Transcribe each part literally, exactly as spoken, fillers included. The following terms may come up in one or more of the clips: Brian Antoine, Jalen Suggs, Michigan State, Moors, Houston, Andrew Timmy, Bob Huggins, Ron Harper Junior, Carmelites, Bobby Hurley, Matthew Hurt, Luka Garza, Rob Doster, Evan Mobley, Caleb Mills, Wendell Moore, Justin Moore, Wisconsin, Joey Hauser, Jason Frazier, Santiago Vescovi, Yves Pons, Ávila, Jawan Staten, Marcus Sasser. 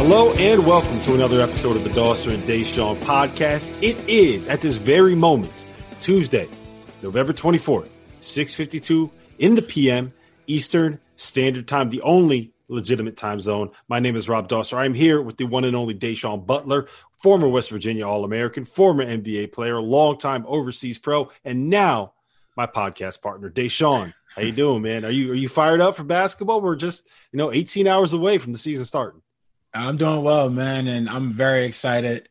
Hello and welcome to another episode of the Doster and Deshaun podcast. It is, at this very moment, Tuesday, November twenty-fourth, six fifty-two in the P M Eastern Standard Time, the only legitimate time zone. My name is Rob Doster. I'm here with the one and only Deshaun Butler, former West Virginia All-American, former N B A player, longtime overseas pro, and now my podcast partner, Deshaun. How you doing, man? Are you are you fired up for basketball? We're just, you know, eighteen hours away from the season starting. I'm doing well, man, and I'm very excited.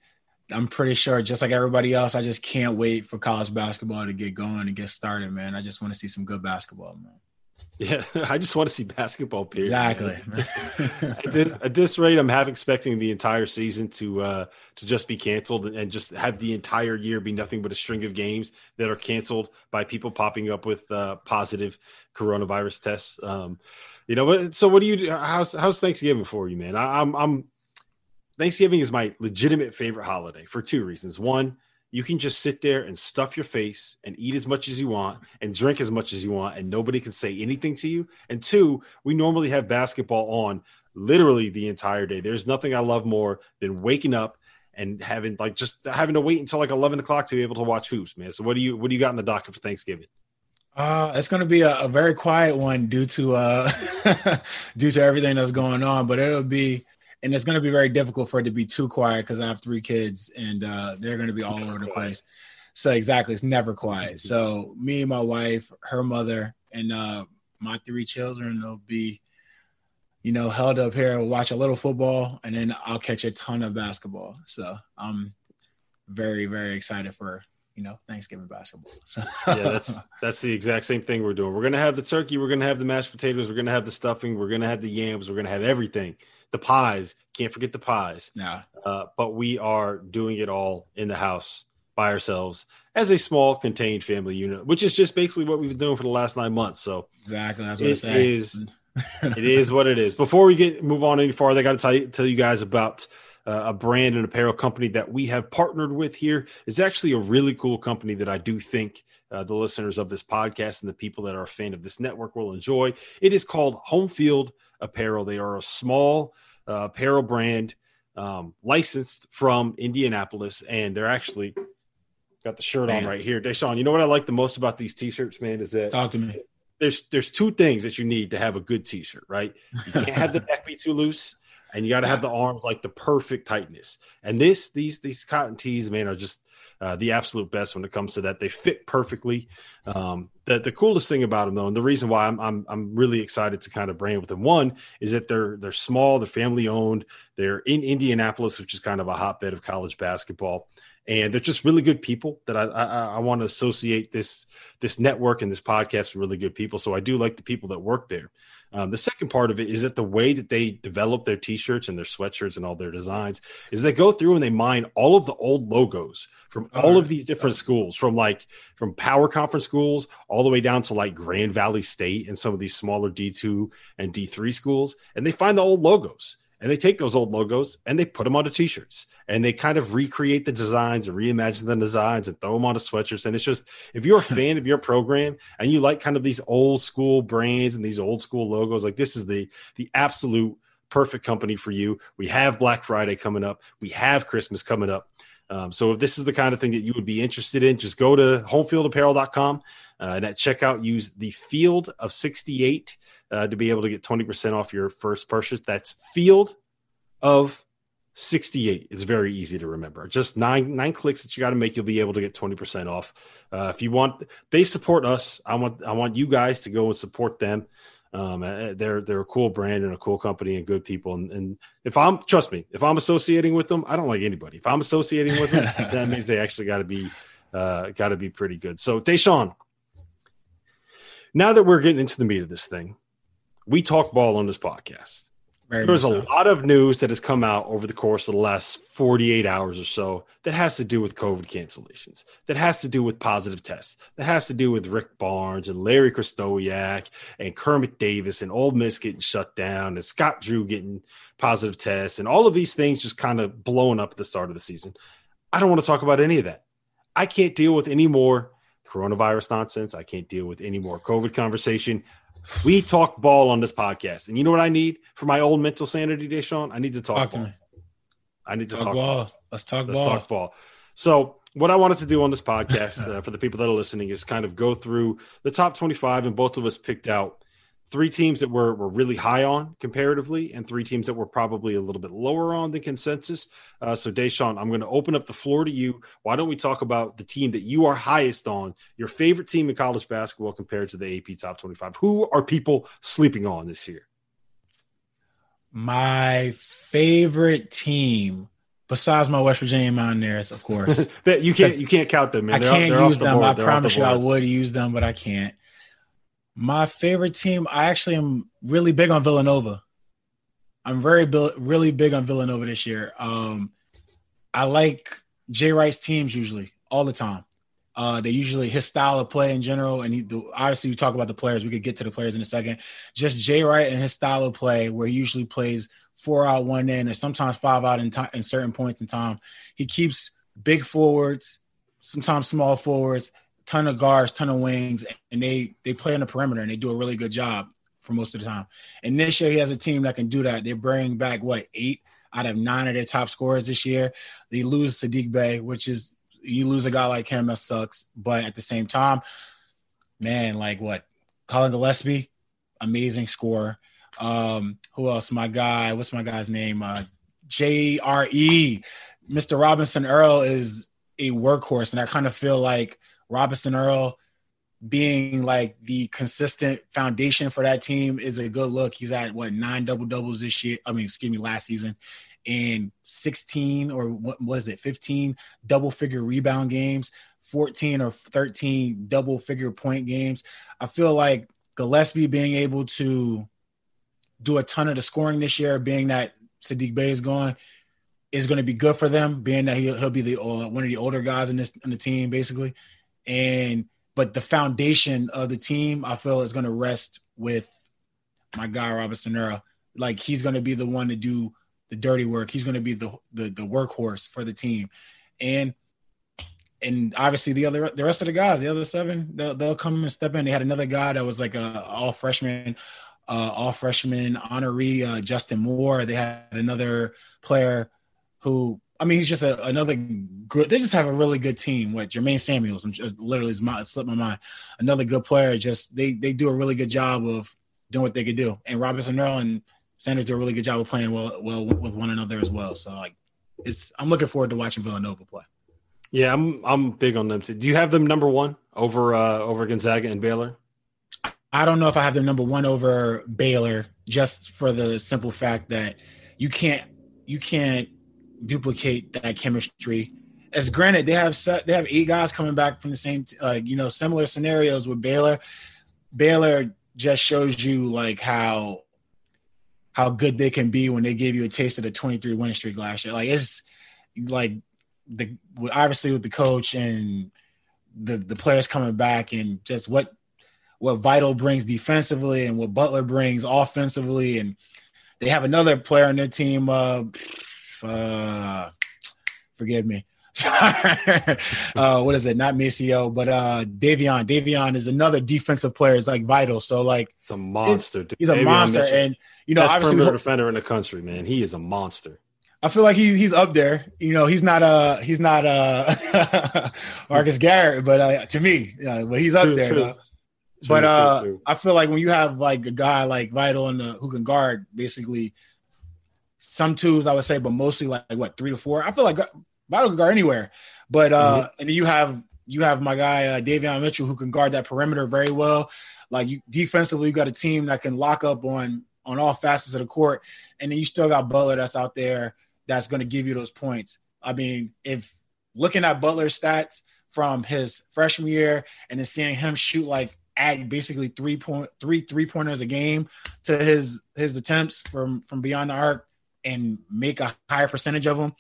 I'm pretty sure, just like everybody else, I just can't wait for college basketball to get going and get started, man. I just want to see some good basketball, man. Yeah, I just want to see basketball, period. Exactly. at, this, at this rate, I'm half expecting the entire season to uh, to just be canceled and just have the entire year be nothing but a string of games that are canceled by people popping up with uh, positive coronavirus tests. Um, you know, but so what do you do? How's, how's Thanksgiving for you, man? I, I'm, I'm Thanksgiving is my legitimate favorite holiday for two reasons. One, you can just sit there and stuff your face and eat as much as you want and drink as much as you want, and nobody can say anything to you. And two, we normally have basketball on literally the entire day. There's nothing I love more than waking up and having like just having to wait until like eleven o'clock to be able to watch hoops, man. So what do you what do you got in the docket for Thanksgiving? Uh, it's going to be a, a very quiet one due to uh, due to everything that's going on, but it'll be. And it's going to be very difficult for it to be too quiet because I have three kids and uh, they're going to be all over the place. So exactly. It's never quiet. So me and my wife, her mother, and uh, my three children will be, you know, held up here. We'll watch a little football and then I'll catch a ton of basketball. So I'm very, very excited for, you know, Thanksgiving basketball. So yeah, that's that's the exact same thing we're doing. We're going to have the turkey. We're going to have the mashed potatoes. We're going to have the stuffing. We're going to have the yams. We're going to have everything. The pies, can't forget the pies. No. Uh, but we are doing it all in the house by ourselves as a small contained family unit, which is just basically what we've been doing for the last nine months. So exactly, that's what it is. It is what it is. Before we get move on any farther, I got to tell you, tell you guys about uh, a brand and apparel company that we have partnered with here. It's actually a really cool company that I do think uh, the listeners of this podcast and the people that are a fan of this network will enjoy. It is called Homefield Apparel. They are a small uh, apparel brand um, licensed from Indianapolis, and they're actually got the shirt man. on right here. Deshaun, you know what I like the most about these t-shirts, man, is that talk to me. There's there's two things that you need to have a good t-shirt, right? You can't have the neck be too loose, and you got to have the arms like the perfect tightness. And this these these cotton tees, man, are just uh, the absolute best when it comes to that. They fit perfectly. Um, the the coolest thing about them, though, and the reason why I'm I'm I'm really excited to kind of brand with them, one is that they're they're small, they're family owned, they're in Indianapolis, which is kind of a hotbed of college basketball, and they're just really good people that I I, I want to associate this this network and this podcast with really good people. So I do like the people that work there. Um, the second part of it is that the way that they develop their T-shirts and their sweatshirts and all their designs is they go through and they mine all of the old logos from all of these different schools, from like from power conference schools all the way down to like Grand Valley State and some of these smaller D two and D three schools. And they find the old logos and they take those old logos and they put them onto T-shirts and they kind of recreate the designs and reimagine the designs and throw them onto sweatshirts. And it's just, if you're a fan of your program and you like kind of these old school brands and these old school logos, like this is the, the absolute perfect company for you. We have Black Friday coming up. We have Christmas coming up. Um, so if this is the kind of thing that you would be interested in, just go to homefield apparel dot com uh, and at checkout, use the Field of sixty-eight uh, to be able to get twenty percent off your first purchase. That's Field of sixty-eight is very easy to remember. Just nine nine clicks that you got to make. You'll be able to get twenty percent off. Uh, if you want, they support us. I want I want you guys to go and support them. Um, they're they're a cool brand and a cool company and good people. And, and if I'm trust me, if I'm associating with them, I don't like anybody. If I'm associating with them, that means they actually got to be uh, got to be pretty good. So, Deshaun, now that we're getting into the meat of this thing, we talk ball on this podcast. Very There's so. a lot of news that has come out over the course of the last forty-eight hours or so that has to do with COVID cancellations, that has to do with positive tests, that has to do with Rick Barnes and Larry Krystowiak and Kermit Davis and Ole Miss getting shut down and Scott Drew getting positive tests and all of these things just kind of blowing up at the start of the season. I don't want to talk about any of that. I can't deal with any more coronavirus nonsense. I can't deal with any more COVID conversation. We talk ball on this podcast. And you know what I need for my old mental sanity, Deshaun? I need to talk, talk ball. To me. I need to talk, talk ball. ball. Let's talk Let's ball. Let's talk ball. So what I wanted to do on this podcast uh, for the people that are listening is kind of go through the top twenty-five, and both of us picked out three teams that we're, we're really high on comparatively and three teams that we're probably a little bit lower on than consensus. Uh, so, Deshaun, I'm going to open up the floor to you. Why don't we talk about the team that you are highest on, your favorite team in college basketball compared to the A P Top twenty-five? Who are people sleeping on this year? My favorite team, besides my West Virginia Mountaineers, of course. you, can't, you can't count them, man. I they're can't off, use the them. Board. I they're promise the you I would use them, but I can't. My favorite team, I actually am really big on Villanova. I'm very, really big on Villanova this year. Um, I like Jay Wright's teams usually, all the time. Uh, they usually, his style of play in general, and he, the, obviously we talk about the players. We could get to the players in a second. Just Jay Wright and his style of play, where he usually plays four out, one in, or sometimes five out in, time, in certain points in time. He keeps big forwards, sometimes small forwards, ton of guards, ton of wings, and they they play on the perimeter, and they do a really good job for most of the time. And this year, he has a team that can do that. They bring back, what, eight out of nine of their top scorers this year. They lose Sadiq Bey, which is – you lose a guy like him, that sucks. But at the same time, man, like what? Colin Gillespie, amazing scorer. Um, who else? My guy – what's my guy's name? Uh, J R E. Mister Robinson Earl is a workhorse, and I kind of feel like – Robinson Earl being like the consistent foundation for that team is a good look. He's at what nine double doubles this year. I mean, excuse me, last season, and sixteen or what, what is it? fifteen double figure rebound games, fourteen or thirteen double figure point games. I feel like Gillespie being able to do a ton of the scoring this year, being that Sadiq Bey is gone, is going to be good for them, being that he'll, he'll be the uh, one of the older guys in this on the team, basically. And but the foundation of the team, I feel, is going to rest with my guy Robinson Earl. Like, he's going to be the one to do the dirty work. He's going to be the, the the workhorse for the team, and and obviously the other the rest of the guys, the other seven, they'll, they'll come and step in. They had another guy that was like a all freshman, uh, all freshman honoree, uh, Justin Moore. They had another player who. I mean, he's just a, another good – they just have a really good team. What, Jermaine Samuels, I'm just, literally it slipped my mind. Another good player. Just they they do a really good job of doing what they could do. And Robinson Earl and Sanders do a really good job of playing well well with one another as well. So, like, it's I'm looking forward to watching Villanova play. Yeah, I'm I'm big on them too. Do you have them number one over uh, over Gonzaga and Baylor? I don't know if I have them number one over Baylor, just for the simple fact that you can't you can't – duplicate that chemistry. As granted, they have set, they have eight guys coming back from the same, like uh, you know, similar scenarios with Baylor. Baylor just shows you like how how good they can be when they give you a taste of the twenty-three win streak last year. Like, it's like the obviously with the coach and the the players coming back and just what what Vital brings defensively and what Butler brings offensively, and they have another player on their team. Uh, Uh, forgive me. uh, what is it? Not Maceo, but uh, Davion. Davion is another defensive player. It's like vital. So like, it's a monster. It's, he's Davion a monster, Mitchell. And you know, best perimeter defender in the country, man. He is a monster. I feel like he he's up there. You know, he's not uh he's not uh Marcus Garrett, but uh, to me, uh, but he's up true, there. True. But, true, but uh, true, true. I feel like when you have like a guy like Vital and who can guard, basically. some twos, I would say, but mostly like, like what, three to four. I feel like Bottle can guard anywhere, but uh, mm-hmm. and you have you have my guy uh, Davion Mitchell, who can guard that perimeter very well. Like, you defensively, you got a team that can lock up on on all facets of the court, and then you still got Butler that's out there that's going to give you those points. I mean, if looking at Butler's stats from his freshman year and then seeing him shoot like at basically three point three three pointers a game to his his attempts from from beyond the arc and make a higher percentage of them,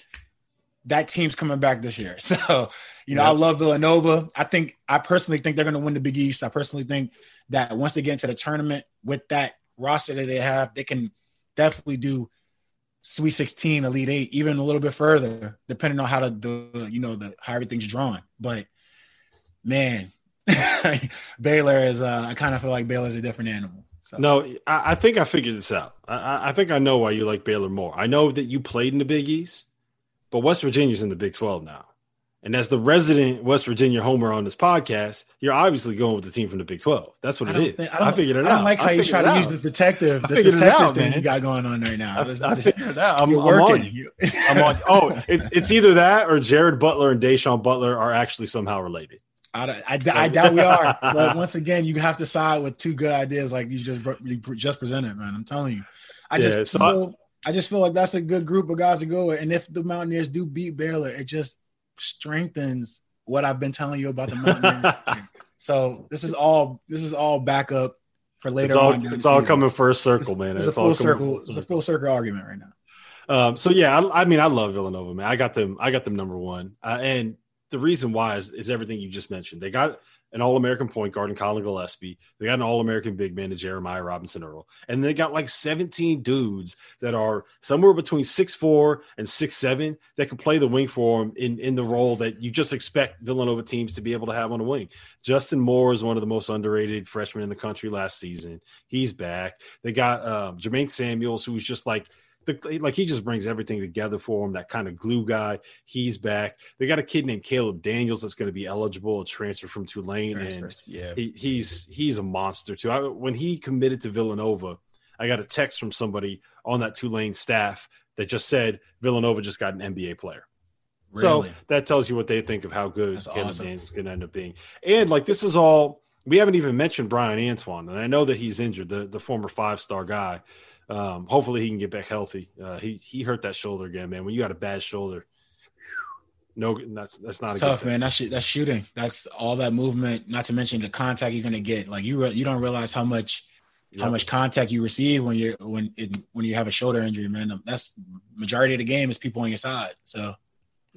that team's coming back this year. So, you know, yep. I love Villanova. I think, I personally think they're going to win the Big East. I personally think that once they get into the tournament with that roster that they have, they can definitely do Sweet sixteen, Elite Eight, even a little bit further, depending on how the, the you know, the how everything's drawn. But man, Baylor is, uh, I kind of feel like Baylor's a different animal. So. No, I, I think I figured this out. I, I think I know why you like Baylor more. I know that you played in the Big East, but West Virginia's in the Big twelve now. And as the resident West Virginia homer on this podcast, you're obviously going with the team from the Big twelve. That's what it is. Think, I, I figured it out. I don't out. like how I you try to out. use this detective, this detective out, thing man. you got going on right now. I, I figured it out. I'm, I'm working. On I'm on Oh, it, it's either that or Jared Butler and Deshaun Butler are actually somehow related. I, I, I doubt we are. But once again, you have to side with two good ideas like you just you just presented, man. I'm telling you. I yeah, just so feel, I, I just feel like that's a good group of guys to go with. And if the Mountaineers do beat Baylor, it just – strengthens what I've been telling you about the Mountaineers. So this is all this is all backup for later. It's all, on it's all coming for a circle, man. It's, it's, it's a full circle. It's a full circle argument right now. Um, so yeah, I, I mean, I love Villanova, man. I got them. I got them number one, uh, and the reason why is, is everything you just mentioned. They got an All-American point guard in Colin Gillespie. They got an All-American big man in Jeremiah Robinson Earl, and they got like seventeen dudes that are somewhere between six four and six seven that can play the wing for them in, in the role that you just expect Villanova teams to be able to have on the wing. Justin Moore is one of the most underrated freshmen in the country last season. He's back. They got um, Jermaine Samuels, who's just like The, like he just brings everything together for him, that kind of glue guy. He's back. They got a kid named Caleb Daniels that's going to be eligible, a transfer from Tulane. Transfers. And yeah. he, he's he's a monster, too. I, when he committed to Villanova, I got a text from somebody on that Tulane staff that just said Villanova just got an N B A player. Really? So that tells you what they think of how good that's Caleb awesome. Daniels is going to end up being. And, like, this is all – we haven't even mentioned Brian Antoine, and I know that he's injured, the, the former five-star guy. Um, hopefully he can get back healthy. Uh, he he hurt that shoulder again, man. When you got a bad shoulder, no, that's that's not it's a tough, man. That's that's shooting. That's all that movement. Not to mention the contact you're gonna get. Like you re- you don't realize how much yep. how much contact you receive when you when it, when you have a shoulder injury, man. That's majority of the game is people on your side. So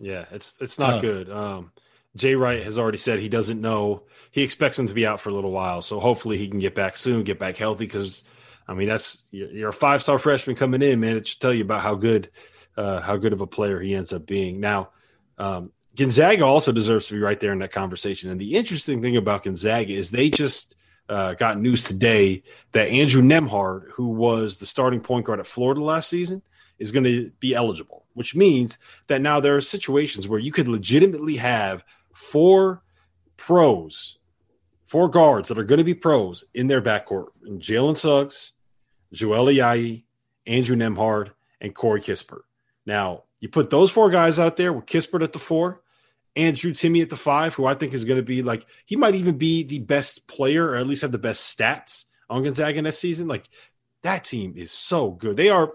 yeah, it's it's not tough. good. Um, Jay Wright has already said he doesn't know. He expects him to be out for a little while. So hopefully he can get back soon, get back healthy, because. I mean, that's you're a five-star freshman coming in, man. It should tell you about how good, uh, how good of a player he ends up being. Now, um, Gonzaga also deserves to be right there in that conversation. And the interesting thing about Gonzaga is they just uh, got news today that Andrew Nembhard, who was the starting point guard at Florida last season, is going to be eligible, which means that now there are situations where you could legitimately have four pros, four guards that are going to be pros in their backcourt: Jalen Suggs, Joel Ayayi, Andrew Nembhard, and Corey Kispert. Now, you put those four guys out there with Kispert at the four, Andrew Timmy at the five, who I think is going to be like – he might even be the best player or at least have the best stats on Gonzaga this season. Like, that team is so good. They are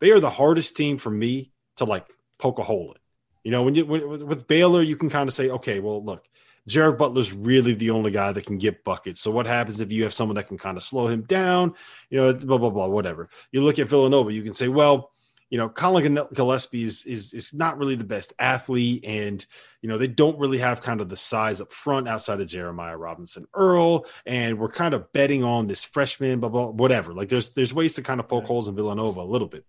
they are the hardest team for me to, like, poke a hole in. You know, when you when, with Baylor, you can kind of say, okay, well, look, Jared Butler's really the only guy that can get buckets. So what happens if you have someone that can kind of slow him down, you know, blah, blah, blah, whatever. You look at Villanova, you can say, well, you know, Colin Gillespie is, is, is not really the best athlete. And, you know, they don't really have kind of the size up front outside of Jeremiah Robinson Earl. And we're kind of betting on this freshman, blah, blah, whatever. Like there's, there's ways to kind of poke holes in Villanova a little bit.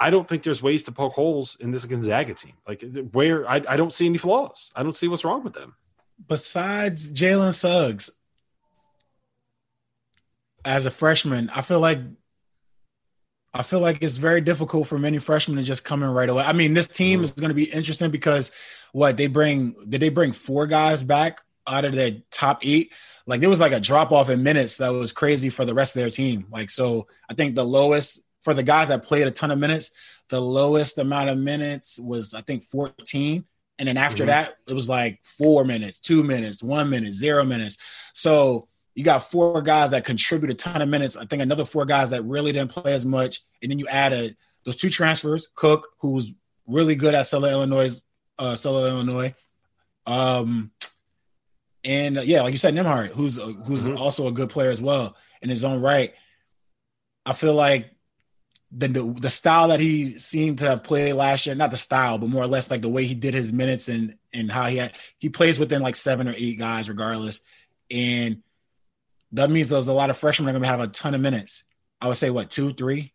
I don't think there's ways to poke holes in this Gonzaga team. Like where I, I don't see any flaws. I don't see what's wrong with them. Besides Jalen Suggs, as a freshman, I feel like I feel like it's very difficult for many freshmen to just come in right away. I mean, this team mm-hmm. is going to be interesting because what they bring did they bring four guys back out of their top eight? Like there was like a drop off in minutes that was crazy for the rest of their team. Like so, I think the lowest for the guys that played a ton of minutes, the lowest amount of minutes was, I think, fourteen. And then after mm-hmm. that, it was like four minutes, two minutes, one minute, zero minutes. So you got four guys that contribute a ton of minutes. I think another four guys that really didn't play as much. And then you add a, those two transfers, Cook, who's really good at Southern Illinois, uh, Southern Illinois. Um, and, uh, yeah, like you said, Nembhard, who's uh, who's mm-hmm. also a good player as well in his own right. I feel like the, the the style that he seemed to have played last year, not the style, but more or less like the way he did his minutes and and how he had, he plays within like seven or eight guys regardless. And that means there's a lot of freshmen are going to have a ton of minutes. I would say, what, two, three?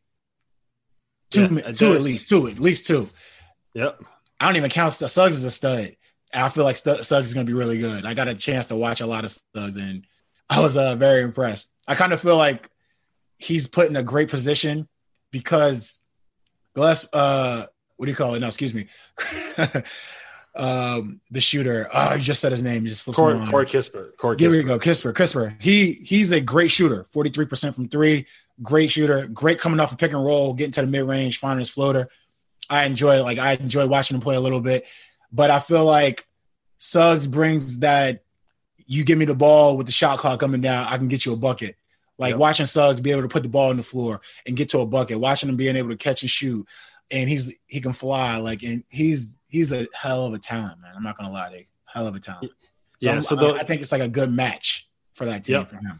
Two, yeah, mi- two at least, two, at least two. Yep. I don't even count St- Suggs as a stud. And I feel like St- Suggs is going to be really good. I got a chance to watch a lot of Suggs, and I was uh, very impressed. I kind of feel like he's put in a great position because Gillespie, uh, what do you call it? No, excuse me. um, the shooter. Oh, you just said his name. You just slipped Corey, Corey Kispert. Corey Here Kispert. we go. Kispert. Kispert. He, he's a great shooter. forty-three percent from three. Great shooter. Great coming off a pick and roll, getting to the mid-range, finding his floater. I enjoy it. Like, I enjoy watching him play a little bit. But I feel like Suggs brings that, you give me the ball with the shot clock coming down, I can get you a bucket. Like yep. watching Suggs be able to put the ball on the floor and get to a bucket, watching him being able to catch and shoot, and he's he can fly. Like, and he's he's a hell of a talent, man. I'm not gonna lie to you, hell of a talent. So, yeah, so the, I, I think it's like a good match for that team yep. for him,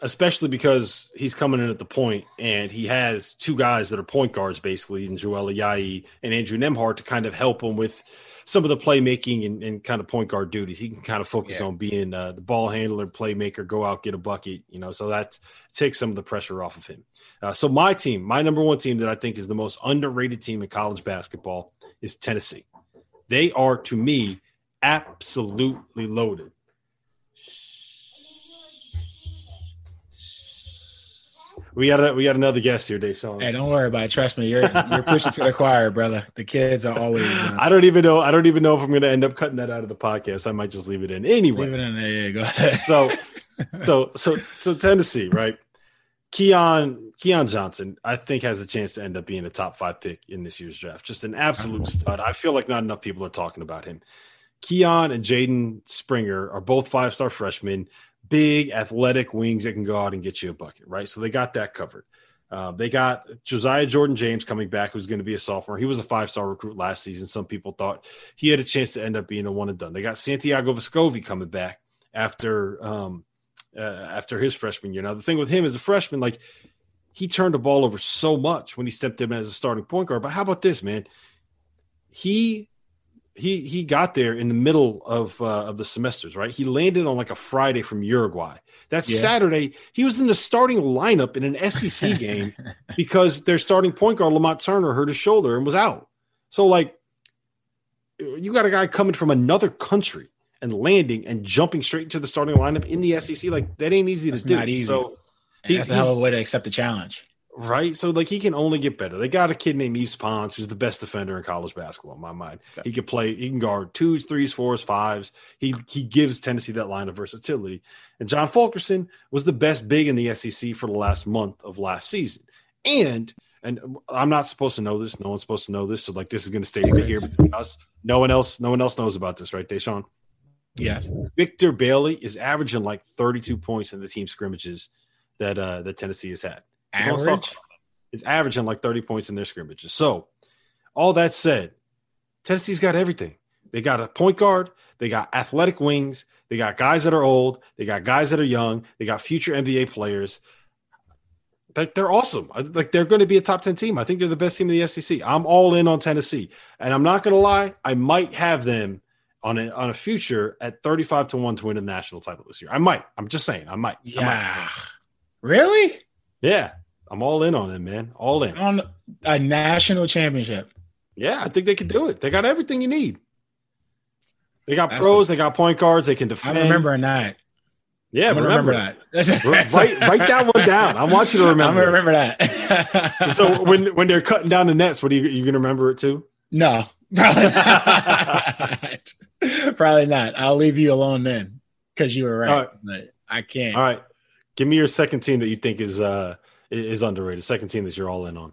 especially because he's coming in at the point and he has two guys that are point guards basically, and Joel Ayayi and Andrew Nembhard to kind of help him with some of the playmaking and, and kind of point guard duties. He can kind of focus yeah. on being uh, the ball handler, playmaker, go out, get a bucket, you know, so that takes some of the pressure off of him. Uh, so my team, my number one team that I think is the most underrated team in college basketball is Tennessee. They are, to me, absolutely loaded. We got a, we got another guest here, Deshaun. Hey, don't worry about it. Trust me, you're you're pushing to the choir, brother. The kids are always. Uh, I don't even know. I don't even know if I'm going to end up cutting that out of the podcast. I might just leave it in anyway. Leave it in there. Yeah, go ahead. So, so, so, so Tennessee, right? Keon Keon Johnson, I think, has a chance to end up being a top five pick in this year's draft. Just an absolute stud. I feel like not enough people are talking about him. Keon and Jaden Springer are both five star freshmen. Big athletic wings that can go out and get you a bucket, right? So they got that covered. Uh, they got Josiah Jordan-James coming back, who's going to be a sophomore. He was a five-star recruit last season. Some people thought he had a chance to end up being a one-and-done. They got Santiago Vescovi coming back after um, uh, after his freshman year. Now, the thing with him as a freshman, like, he turned the ball over so much when he stepped in as a starting point guard. But how about this, man? He – He he got there in the middle of uh, of the semesters, right? He landed on like a Friday from Uruguay. That yeah. Saturday, he was in the starting lineup in an S E C game because their starting point guard, Lamont Turner, hurt his shoulder and was out. So, like, you got a guy coming from another country and landing and jumping straight into the starting lineup in the S E C. Like, that ain't easy that's to not do. Easy. So he, that's a hell of a way to accept the challenge. Right. So, like, he can only get better. They got a kid named Yves Pons, who's the best defender in college basketball, in my mind. Okay. He can play, he can guard twos, threes, fours, fives. He he gives Tennessee that line of versatility. And John Fulkerson was the best big in the S E C for the last month of last season. And and I'm not supposed to know this. No one's supposed to know this. So, like, this is going to stay here between us. No one else, no one else knows about this, right, Deshaun? Yes. Victor Bailey is averaging like thirty-two points in the team scrimmages that uh, that Tennessee has had. Average is averaging like thirty points in their scrimmages. So, all that said, Tennessee's got everything. They got a point guard. They got athletic wings. They got guys that are old. They got guys that are young. They got future N B A players. They're, they're awesome. Like, they're going to be a top ten team. I think they're the best team in the S E C. I'm all in on Tennessee, and I'm not going to lie. I might have them on a on a future at thirty-five to one to win a national title this year. I might. I'm just saying. I might. Yeah. I might. Really? Yeah. I'm all in on them, man. All in. On a national championship. Yeah, I think they could do it. They got everything you need. They got that's pros. A, they got point guards. They can defend. I'm remembering that. Yeah, I'm remember, remember that. write, write that one down. I want you to remember. I'm going to remember that. So when, when they're cutting down the nets, what are you, you going to remember it too? No, probably not. Probably not. I'll leave you alone then because you were right. right. Like, I can't. All right. Give me your second team that you think is uh, – is underrated. Second team that you're all in on.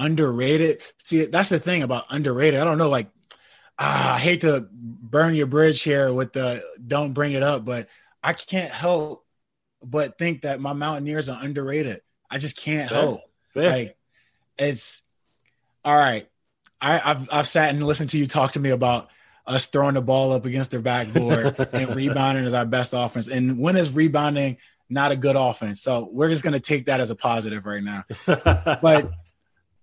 underrated. See, that's the thing about underrated. I don't know, like, ah, I hate to burn your bridge here with the don't bring it up, but I can't help but think that my Mountaineers are underrated. I just can't Fair. help. Fair. Like, it's all right. I, I've I've sat and listened to you talk to me about us throwing the ball up against their backboard and rebounding is our best offense. And when is rebounding not a good offense? So we're just going to take that as a positive right now. But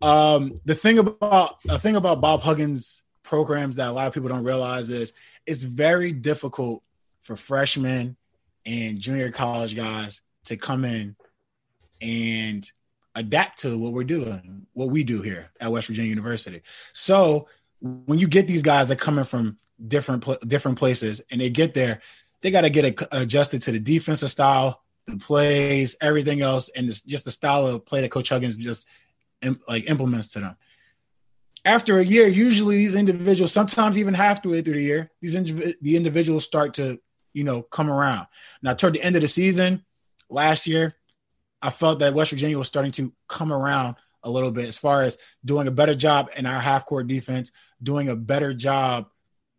um, the thing about the thing about Bob Huggins' programs that a lot of people don't realize is it's very difficult for freshmen and junior college guys to come in and adapt to what we're doing, what we do here at West Virginia University. So when you get these guys that come in from different different places and they get there, they got to get adjusted to the defensive style, the plays, everything else, and this, just the style of play that Coach Huggins just like implements to them. After a year, usually these individuals, sometimes even halfway through the year, these indiv- the individuals start to, you know, come around. Now, toward the end of the season, last year, I felt that West Virginia was starting to come around a little bit as far as doing a better job in our half-court defense, doing a better job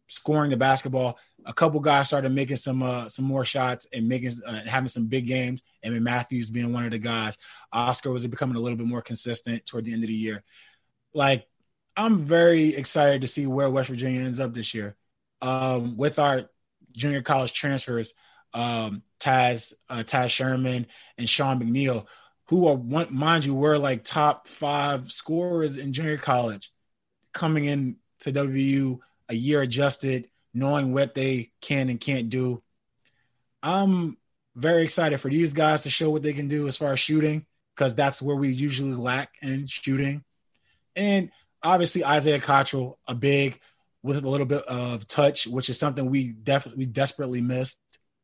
scoring the basketball. A couple guys started making some uh, some more shots and making uh, having some big games. I mean, Matthews being one of the guys. Oscar was becoming a little bit more consistent toward the end of the year. Like, I'm very excited to see where West Virginia ends up this year. Um, with our junior college transfers, um, Taz, uh, Taz Sherman and Sean McNeil, who are, mind you, were like top five scorers in junior college, coming in to W V U a year adjusted, knowing what they can and can't do. I'm very excited for these guys to show what they can do as far as shooting, because that's where we usually lack in shooting. And obviously Isaiah Cottrell, a big with a little bit of touch, which is something we definitely desperately missed.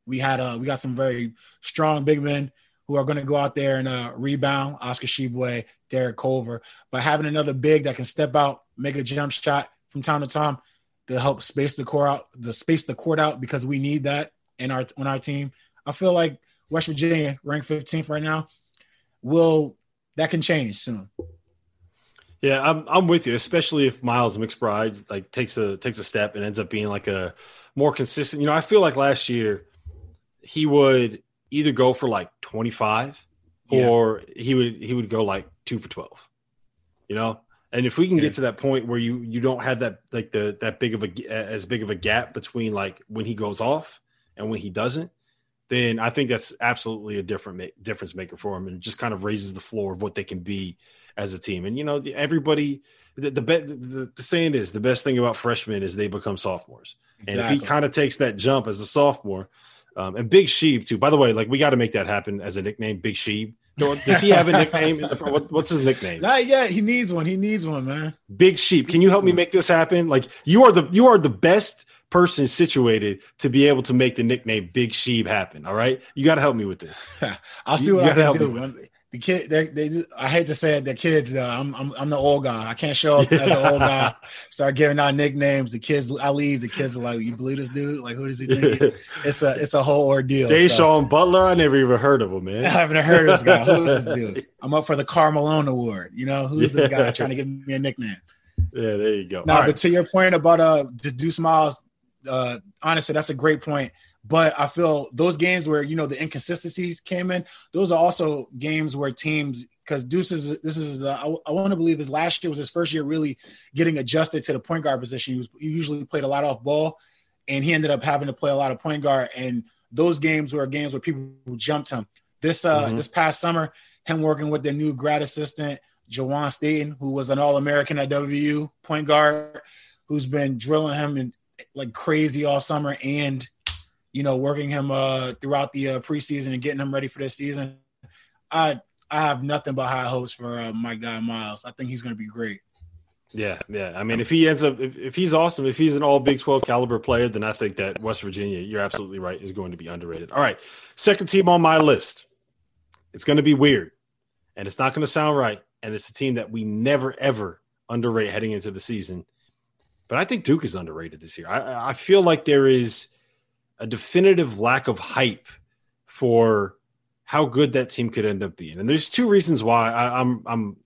We had uh, we got some very strong big men who are going to go out there and uh, rebound, Oscar Tshiebwe, Derek Culver. But having another big that can step out, make a jump shot from time to time to help space the court out, the space the court out because we need that in our on our team. I feel like West Virginia, ranked fifteenth right now, will that can change soon. Yeah, I'm I'm with you, especially if Miles McBride like takes a takes a step and ends up being like a more consistent. You know, I feel like last year he would either go for like twenty-five yeah. or he would he would go like two for twelve, you know? And if we can yeah. get to that point where you you don't have that like the that big of a as big of a gap between like when he goes off and when he doesn't, then I think that's absolutely a different ma- difference maker for him, and it just kind of raises the floor of what they can be as a team. And you know, everybody the the, be- the, the saying is the best thing about freshmen is they become sophomores. Exactly. And if he kind of takes that jump as a sophomore, Um, and Big Sheeb, too. By the way, like we got to make that happen as a nickname, Big Sheeb. Does he have a nickname? What, what's his nickname? Not yet. He needs one. He needs one, man. Big Sheeb. Can you help me make this happen? Like you are the you are the best person situated to be able to make the nickname Big Sheeb happen. All right, you got to help me with this. I'll see what you I can do. The kid, they, they, I hate to say it, the kids. Uh, I'm, I'm, I'm the old guy. I can't show up as the old guy. Start giving out nicknames. The kids, I leave. The kids are like, "You believe this dude? Like, who does he think?" He it's a, it's a whole ordeal. Deshaun so. Butler. I never even heard of him, man. I haven't heard of this guy. Who is this dude? I'm up for the Carmelone Award. You know, who's yeah. this guy trying to give me a nickname? Yeah, there you go. No, nah, but right. to your point about uh, Deuce Miles, uh, honestly, that's a great point. But I feel those games where, you know, the inconsistencies came in, those are also games where teams – because Deuce is – this is – I, I want to believe his last year was his first year really getting adjusted to the point guard position. He, was, he usually played a lot off ball, and he ended up having to play a lot of point guard. And those games were games where people jumped him. This uh, mm-hmm. this past summer, him working with their new grad assistant, Jawan Staten, who was an All-American at W V U, point guard, who's been drilling him in, like crazy all summer and – you know, working him uh, throughout the uh, preseason and getting him ready for this season. I I have nothing but high hopes for uh, my guy Miles. I think he's going to be great. Yeah, yeah. I mean, if he ends up, if, if he's awesome, if he's an all Big twelve caliber player, then I think that West Virginia, you're absolutely right, is going to be underrated. All right, second team on my list. It's going to be weird, and it's not going to sound right, and it's a team that we never, ever underrate heading into the season. But I think Duke is underrated this year. I, I feel like there is a definitive lack of hype for how good that team could end up being. And there's two reasons why I, I'm, I'm,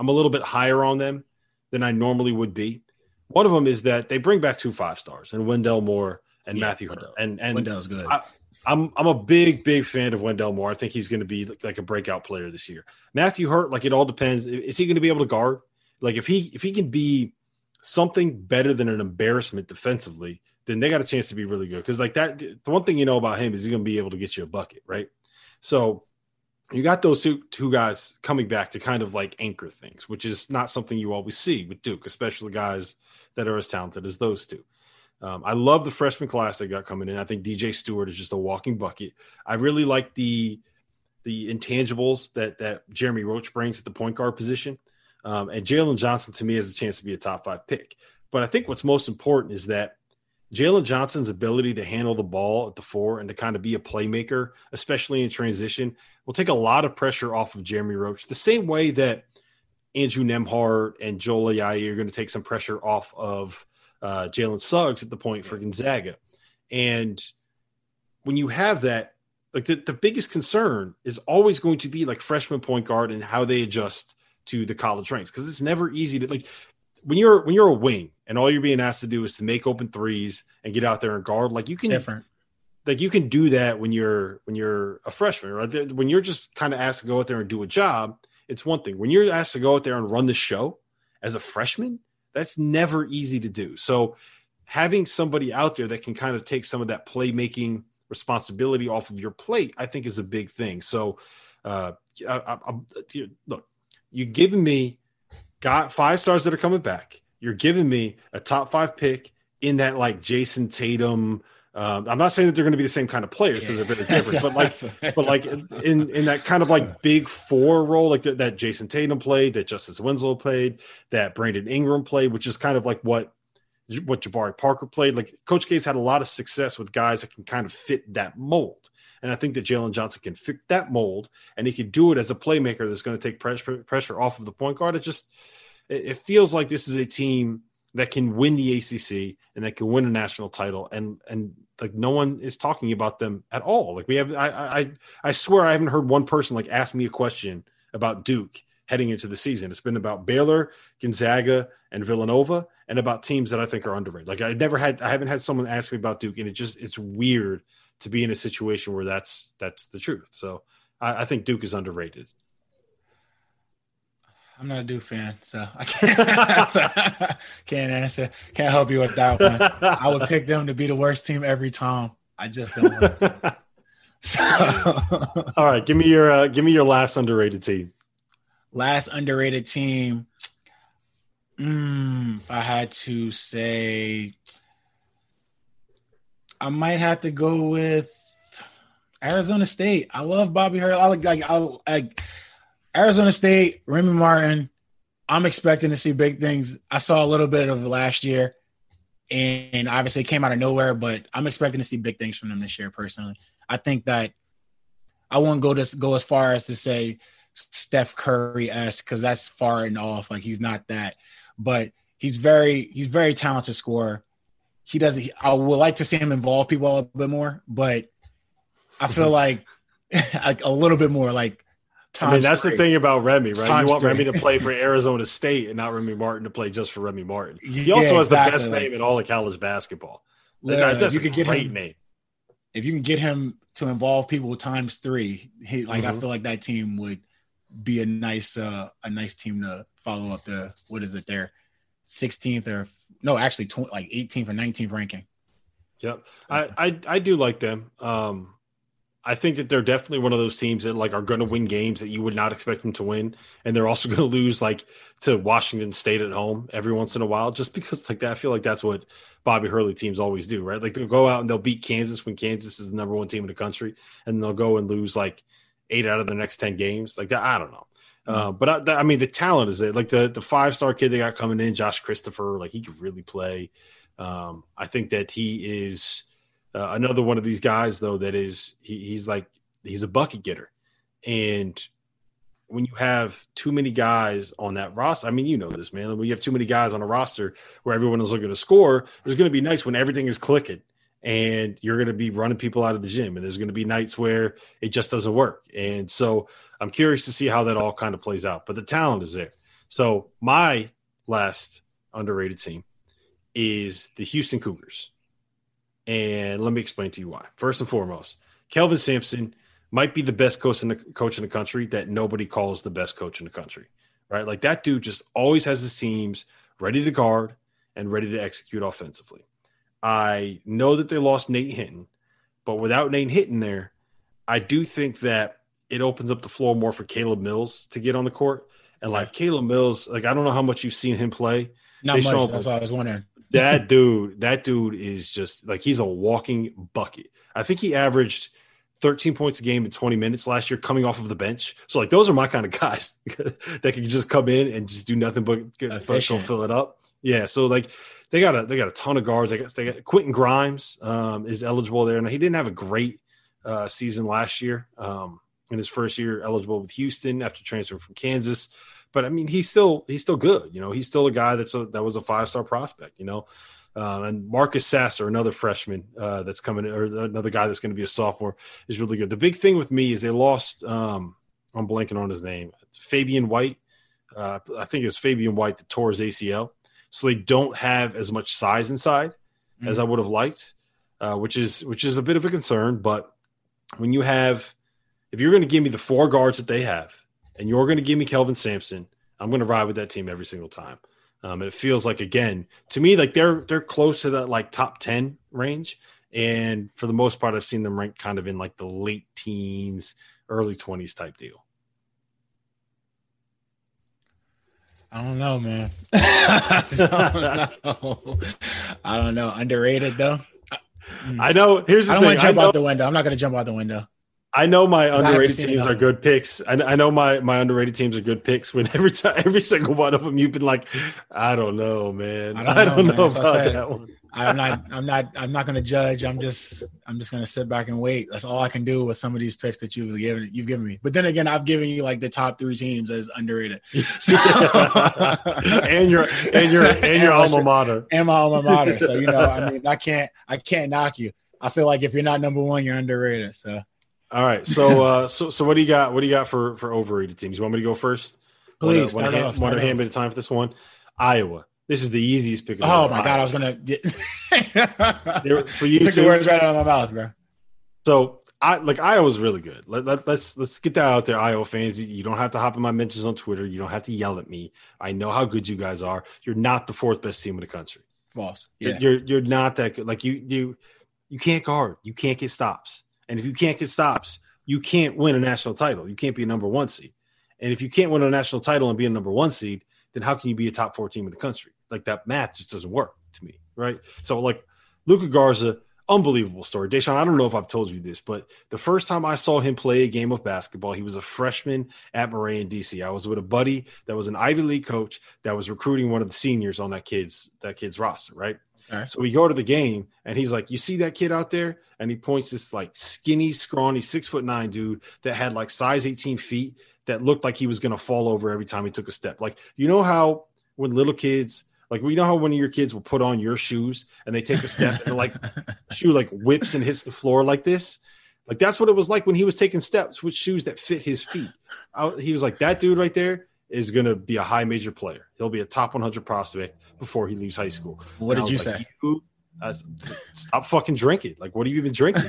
I'm a little bit higher on them than I normally would be. One of them is that they bring back two five stars and Wendell Moore and yeah, Matthew Hurt. And and Wendell's good. I, I'm I'm a big big fan of Wendell Moore. I think he's going to be like a breakout player this year. Matthew Hurt, like it all depends. Is he going to be able to guard? Like if he if he can be something better than an embarrassment defensively, then they got a chance to be really good. Because like that, the one thing you know about him is he's going to be able to get you a bucket, right? So you got those two, two guys coming back to kind of like anchor things, which is not something you always see with Duke, especially guys that are as talented as those two. Um, I love the freshman class they got coming in. I think D J Stewart is just a walking bucket. I really like the the intangibles that that Jeremy Roach brings at the point guard position. Um, and Jalen Johnson, to me, has a chance to be a top five pick. But I think what's most important is that Jalen Johnson's ability to handle the ball at the four and to kind of be a playmaker, especially in transition, will take a lot of pressure off of Jeremy Roach, the same way that Andrew Nembhard and Joel Ayayi are going to take some pressure off of uh, Jalen Suggs at the point for Gonzaga. And when you have that, like the, the biggest concern is always going to be like freshman point guard and how they adjust to the college ranks, because it's never easy to like when you're when you're a wing and all you're being asked to do is to make open threes and get out there and guard. Like you can Different. like you can do that when you're when you're a freshman, right? When you're just kind of asked to go out there and do a job, it's one thing. When you're asked to go out there and run the show as a freshman, that's never easy to do. So having somebody out there that can kind of take some of that playmaking responsibility off of your plate, I think, is a big thing. So uh, I, I, I, look. You're giving me got five stars that are coming back. You're giving me a top five pick in that like Jason Tatum. Um, I'm not saying that they're going to be the same kind of player because yeah. they're a bit different, but like, but like in, in that kind of like big four role, like th- that Jason Tatum played, that Justice Winslow played, that Brandon Ingram played, which is kind of like what, what Jabari Parker played. Like Coach K's had a lot of success with guys that can kind of fit that mold. And I think that Jalen Johnson can fit that mold, and he can do it as a playmaker that's going to take pressure, pressure off of the point guard. It just it feels like this is a team that can win the A C C and that can win a national title, and and like no one is talking about them at all. Like we have, I I I swear I haven't heard one person like ask me a question about Duke heading into the season. It's been about Baylor, Gonzaga, and Villanova, and about teams that I think are underrated. Like I never had, I haven't had someone ask me about Duke, and it just it's weird to be in a situation where that's that's the truth. So I, I think Duke is underrated. I'm not a Duke fan, so I can't answer. can't answer. Can't help you with that one. I would pick them to be the worst team every time. I just don't want to. So. All right, give me your uh, give me your last underrated team. Last underrated team. Mm, if I had to say, I might have to go with Arizona State. I love Bobby Hurley. I like, like, I like Arizona State, Remy Martin. I'm expecting to see big things. I saw a little bit of last year, and obviously it came out of nowhere, but I'm expecting to see big things from them this year personally. I think that I won't go to, go as far as to say Steph Curry-esque because that's far and off. Like he's not that, but he's very he's very talented scorer. He doesn't. He, I would like to see him involve people a little bit more, but I feel like, like a little bit more. Like, I mean, that's straight. The thing about Remy, right? Tom you want straight. Remy to play for Arizona State and not Remy Martin to play just for Remy Martin. He yeah, also has exactly. the best name in all of college basketball. Like, that's you a could get great him, name. If you can get him to involve people times three, he, like mm-hmm. I feel like that team would be a nice, uh, a nice team to follow up the what is it there, sixteenth or. No, actually, tw- like eighteenth or nineteenth ranking. Yep, I, I I do like them. Um, I think that they're definitely one of those teams that like are going to win games that you would not expect them to win, and they're also going to lose like to Washington State at home every once in a while, just because like that. I feel like that's what Bobby Hurley teams always do, right? Like they'll go out and they'll beat Kansas when Kansas is the number one team in the country, and they'll go and lose like eight out of the next ten games. Like that, I don't know. Uh, but I, I mean, the talent is there. Like the, the five star kid they got coming in, Josh Christopher, like he could really play. Um, I think that he is uh, another one of these guys, though, that is he, he's like he's a bucket getter. And when you have too many guys on that roster, I mean, you know this, man. When you have too many guys on a roster where everyone is looking to score, there's going to be nights when everything is clicking. And you're going to be running people out of the gym, and there's going to be nights where it just doesn't work. And so I'm curious to see how that all kind of plays out, but the talent is there. So my last underrated team is the Houston Cougars. And let me explain to you why. First and foremost, Kelvin Sampson might be the best coach in the, coach in the country that nobody calls the best coach in the country, right? Like that dude just always has his teams ready to guard and ready to execute offensively. I know that they lost Nate Hinton, but without Nate Hinton there, I do think that it opens up the floor more for Caleb Mills to get on the court. And like Caleb Mills, like I don't know how much you've seen him play. Not they much. Show, that's what I was wondering. That dude, that dude is just like he's a walking bucket. I think he averaged thirteen points a game in twenty minutes last year coming off of the bench. So like those are my kind of guys that can just come in and just do nothing but get fill it up. Yeah. So like they got a they got a ton of guards. I guess they got Quentin Grimes um, is eligible there. Now he didn't have a great uh, season last year. Um, in his first year eligible with Houston after transferring from Kansas. But I mean, he's still, he's still good. You know, he's still a guy that's a, that was a five-star prospect, you know, um, and Marcus Sasser, another freshman uh, that's coming or another guy that's going to be a sophomore is really good. The big thing with me is they lost, um, I'm blanking on his name, Fabian White. Uh, I think it was Fabian White that tore his A C L. So they don't have as much size inside mm-hmm. as I would have liked, uh, which is, which is a bit of a concern. But when you have, if you're going to give me the four guards that they have, and you're going to give me Kelvin Sampson, I'm going to ride with that team every single time. Um, and it feels like, again, to me, like they're they're close to that like top ten range. And for the most part, I've seen them ranked kind of in like the late teens, early twenties type deal. I don't know, man. I don't know. I don't know. Underrated, though. I know. Here's the I don't thing. want to jump out the window. I'm not going to jump out the window. I know my underrated teams are good picks. I, I know my, my underrated teams are good picks. When every time, every single one of them, you've been like, I don't know, man. I don't know, I don't know about I that one. I'm not. I'm not. I'm not going to judge. I'm just. I'm just going to sit back and wait. That's all I can do with some of these picks that you've given. You've given me. But then again, I've given you like the top three teams as underrated. So, and your and your and, and your alma mater and my alma mater. So you know, I mean, I can't. I can't knock you. I feel like if you're not number one, you're underrated. So. All right, so uh, so so what do you got? What do you got for, for overrated teams? You want me to go first? Please, one hand at a time for this one. Iowa. This is the easiest pick. Of oh my Iowa. God, I was gonna get for you. Took the words right out of my mouth, bro. So I like Iowa's really good. Let, let, let's let's get that out there, Iowa fans. You don't have to hop in my mentions on Twitter. You don't have to yell at me. I know how good you guys are. You're not the fourth best team in the country. False. Yeah. You're you're not that good. Like you you you can't guard. You can't get stops. And if you can't get stops, you can't win a national title. You can't be a number one seed. And if you can't win a national title and be a number one seed, then how can you be a top four team in the country? Like that math just doesn't work to me, right? So like Luka Garza, unbelievable story. Deshaun, I don't know if I've told you this, but the first time I saw him play a game of basketball, he was a freshman at Murray in D C. I was with a buddy that was an Ivy League coach that was recruiting one of the seniors on that kid's that kid's roster, right? So we go to the game, and he's like, you see that kid out there? And he points this, like, skinny, scrawny, six-foot-nine dude that had, like, size eighteen feet that looked like he was going to fall over every time he took a step. Like, you know how when little kids – like, we know how one of your kids will put on your shoes, and they take a step, and they're like, shoe, like, whips and hits the floor like this? Like, that's what it was like when he was taking steps with shoes that fit his feet. I, he was like, that dude right there is going to be a high major player. He'll be a top one hundred prospect before he leaves high school. What and did you like, say? You, I said, stop fucking drinking. Like, what have you been drinking?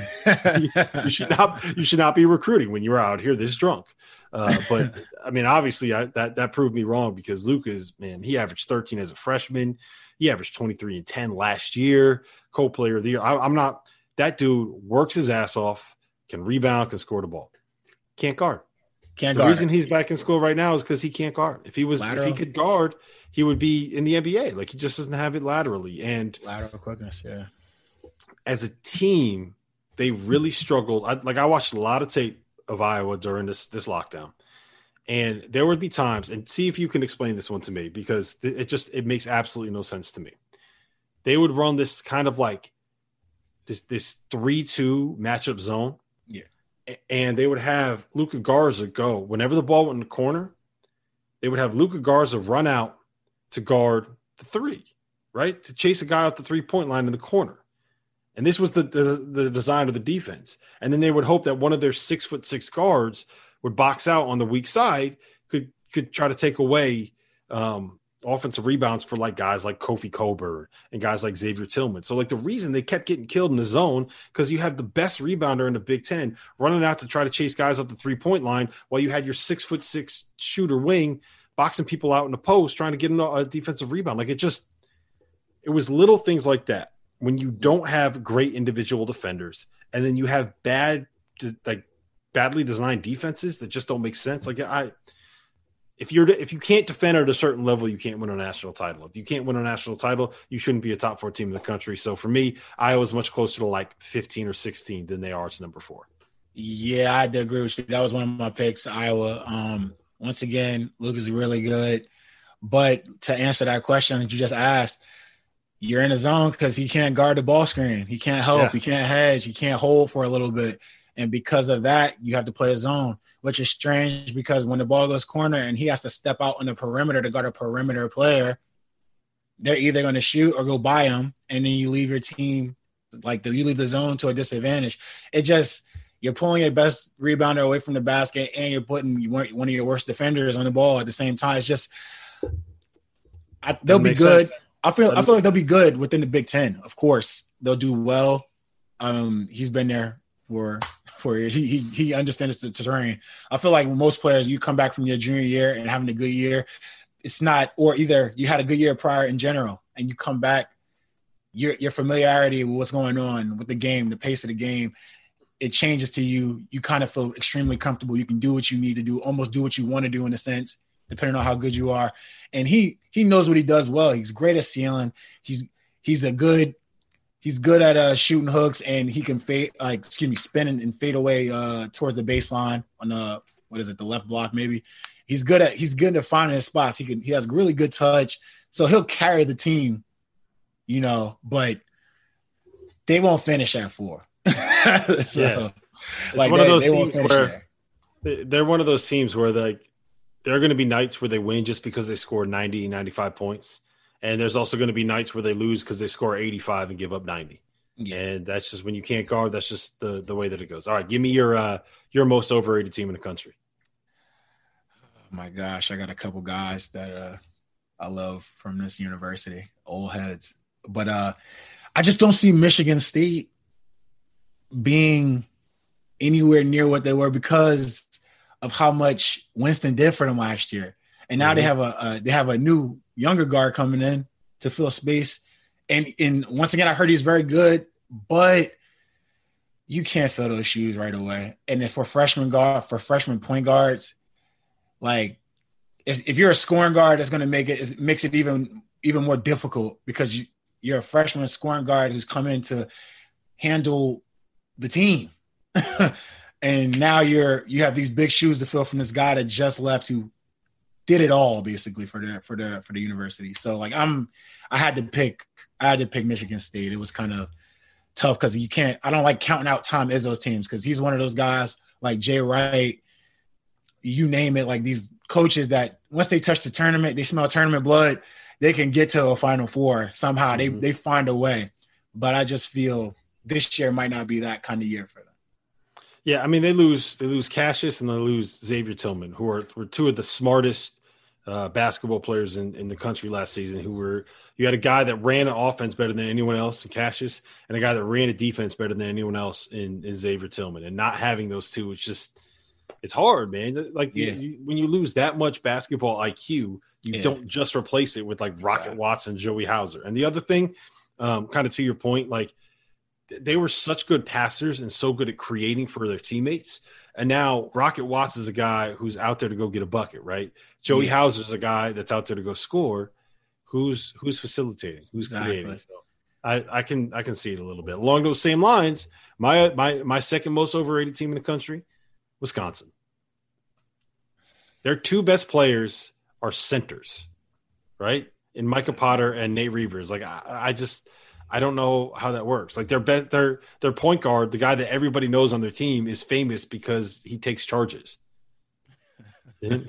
you, you should not, you should not be recruiting when you're out here this drunk. Uh, but I mean, obviously I, that, that proved me wrong because Luka's, man, he averaged thirteen as a freshman. He averaged twenty-three and ten last year, co-player of the year. I, I'm not, that dude works his ass off, can rebound, can score the ball. Can't guard. Can't the guard. Reason he's back in school right now is because he can't guard. If he was, lateral. If he could guard, he would be in the N B A. Like he just doesn't have it laterally and lateral quickness. Yeah. As a team, they really struggled. I, like I watched a lot of tape of Iowa during this this lockdown, and there would be times. And see if you can explain this one to me because th- it just it makes absolutely no sense to me. They would run this kind of like this this three two matchup zone. And they would have Luka Garza go whenever the ball went in the corner. They would have Luka Garza run out to guard the three, right? To chase a guy out the three point line in the corner. And this was the, the, the design of the defense. And then they would hope that one of their six foot six guards would box out on the weak side, could, could try to take away um, offensive rebounds for like guys like Kofi Coburn and guys like Xavier Tillman. So like the reason they kept getting killed in the zone, because you have the best rebounder in the Big Ten running out to try to chase guys up the three point line while you had your six foot six shooter wing boxing people out in the post, trying to get a defensive rebound. Like it just, it was little things like that. When you don't have great individual defenders and then you have bad, like badly designed defenses that just don't make sense. Like I, If you're if you can't defend at a certain level, you can't win a national title. If you can't win a national title, you shouldn't be a top four team in the country. So for me, Iowa's much closer to like fifteen or sixteen than they are to number four. Yeah, I agree with you. That was one of my picks, Iowa. Um, once again, Luke is really good. But to answer that question that you just asked, you're in the zone because he can't guard the ball screen. He can't help. Yeah. He can't hedge. He can't hold for a little bit. And because of that, you have to play a zone, which is strange because when the ball goes corner and he has to step out on the perimeter to guard a perimeter player, they're either going to shoot or go by him, and then you leave your team like you leave the zone to a disadvantage. It just you're pulling your best rebounder away from the basket, and you're putting one of your worst defenders on the ball at the same time. It's just I, they'll be good. Sense. I feel I feel like they'll be good within the Big Ten. Of course, they'll do well. Um, he's been there for. For you. He, he he understands the terrain. I feel like most players, you come back from your junior year and having a good year, it's not, or either you had a good year prior in general, and you come back, your your familiarity with what's going on with the game, the pace of the game, it changes to you. You kind of feel extremely comfortable. You can do what you need to do, almost do what you want to do in a sense, depending on how good you are. And he he knows what he does well. He's great at sealing. He's he's a good. He's good at uh, shooting hooks, and he can fade, like excuse me, spin and, and fade away uh, towards the baseline on the what is it, the left block maybe. He's good at he's good at finding his spots. He can he has really good touch, so he'll carry the team, you know. But they won't finish at four. so, yeah, it's like one they, of those they teams where there. they're one of those teams where like there are going to be nights where they win just because they score ninety, ninety-five points. And there's also going to be nights where they lose because they score eighty-five and give up ninety. Yeah. And that's just when you can't guard, that's just the, the way that it goes. All right, give me your uh, your most overrated team in the country. Oh, my gosh. I got a couple guys that uh, I love from this university, old heads. But uh, I just don't see Michigan State being anywhere near what they were because of how much Winston did for them last year. And now mm-hmm. they have a uh, they have a new younger guard coming in to fill space. And, and once again, I heard he's very good, but you can't fill those shoes right away. And if for freshman guard, for freshman point guards, like if you're a scoring guard, that's going to make it, it makes it even, even more difficult because you, you're a freshman scoring guard who's come in to handle the team. And now you're, you have these big shoes to fill from this guy that just left who did it all basically for the for the for the university. So like I'm, I had to pick. I had to pick Michigan State. It was kind of tough because you can't. I don't like counting out Tom Izzo's teams because he's one of those guys like Jay Wright. You name it, like these coaches that once they touch the tournament, they smell tournament blood. They can get to a Final Four somehow. Mm-hmm. They they find a way. But I just feel this year might not be that kind of year for them. Yeah, I mean they lose they lose Cassius and they lose Xavier Tillman, who are were two of the smartest uh, basketball players in, in the country last season. Who were you had a guy that ran an offense better than anyone else in Cassius, and a guy that ran a defense better than anyone else in, in Xavier Tillman. And not having those two, it's just it's hard, man. Like yeah. you, you, when you lose that much basketball I Q, you yeah. don't just replace it with like Rocket right. Watts and Joey Hauser. And the other thing, um, kind of to your point, like. They were such good passers and so good at creating for their teammates. And now Rocket Watts is a guy who's out there to go get a bucket, right? Joey yeah. Hauser is a guy that's out there to go score. Who's who's facilitating? Who's exactly. creating? So I, I can I can see it a little bit along those same lines. My my my second most overrated team in the country, Wisconsin. Their two best players are centers, right? In Micah Potter and Nate Reavers. Like I, I just. I don't know how that works. Like their bet, their their point guard, the guy that everybody knows on their team, is famous because he takes charges. like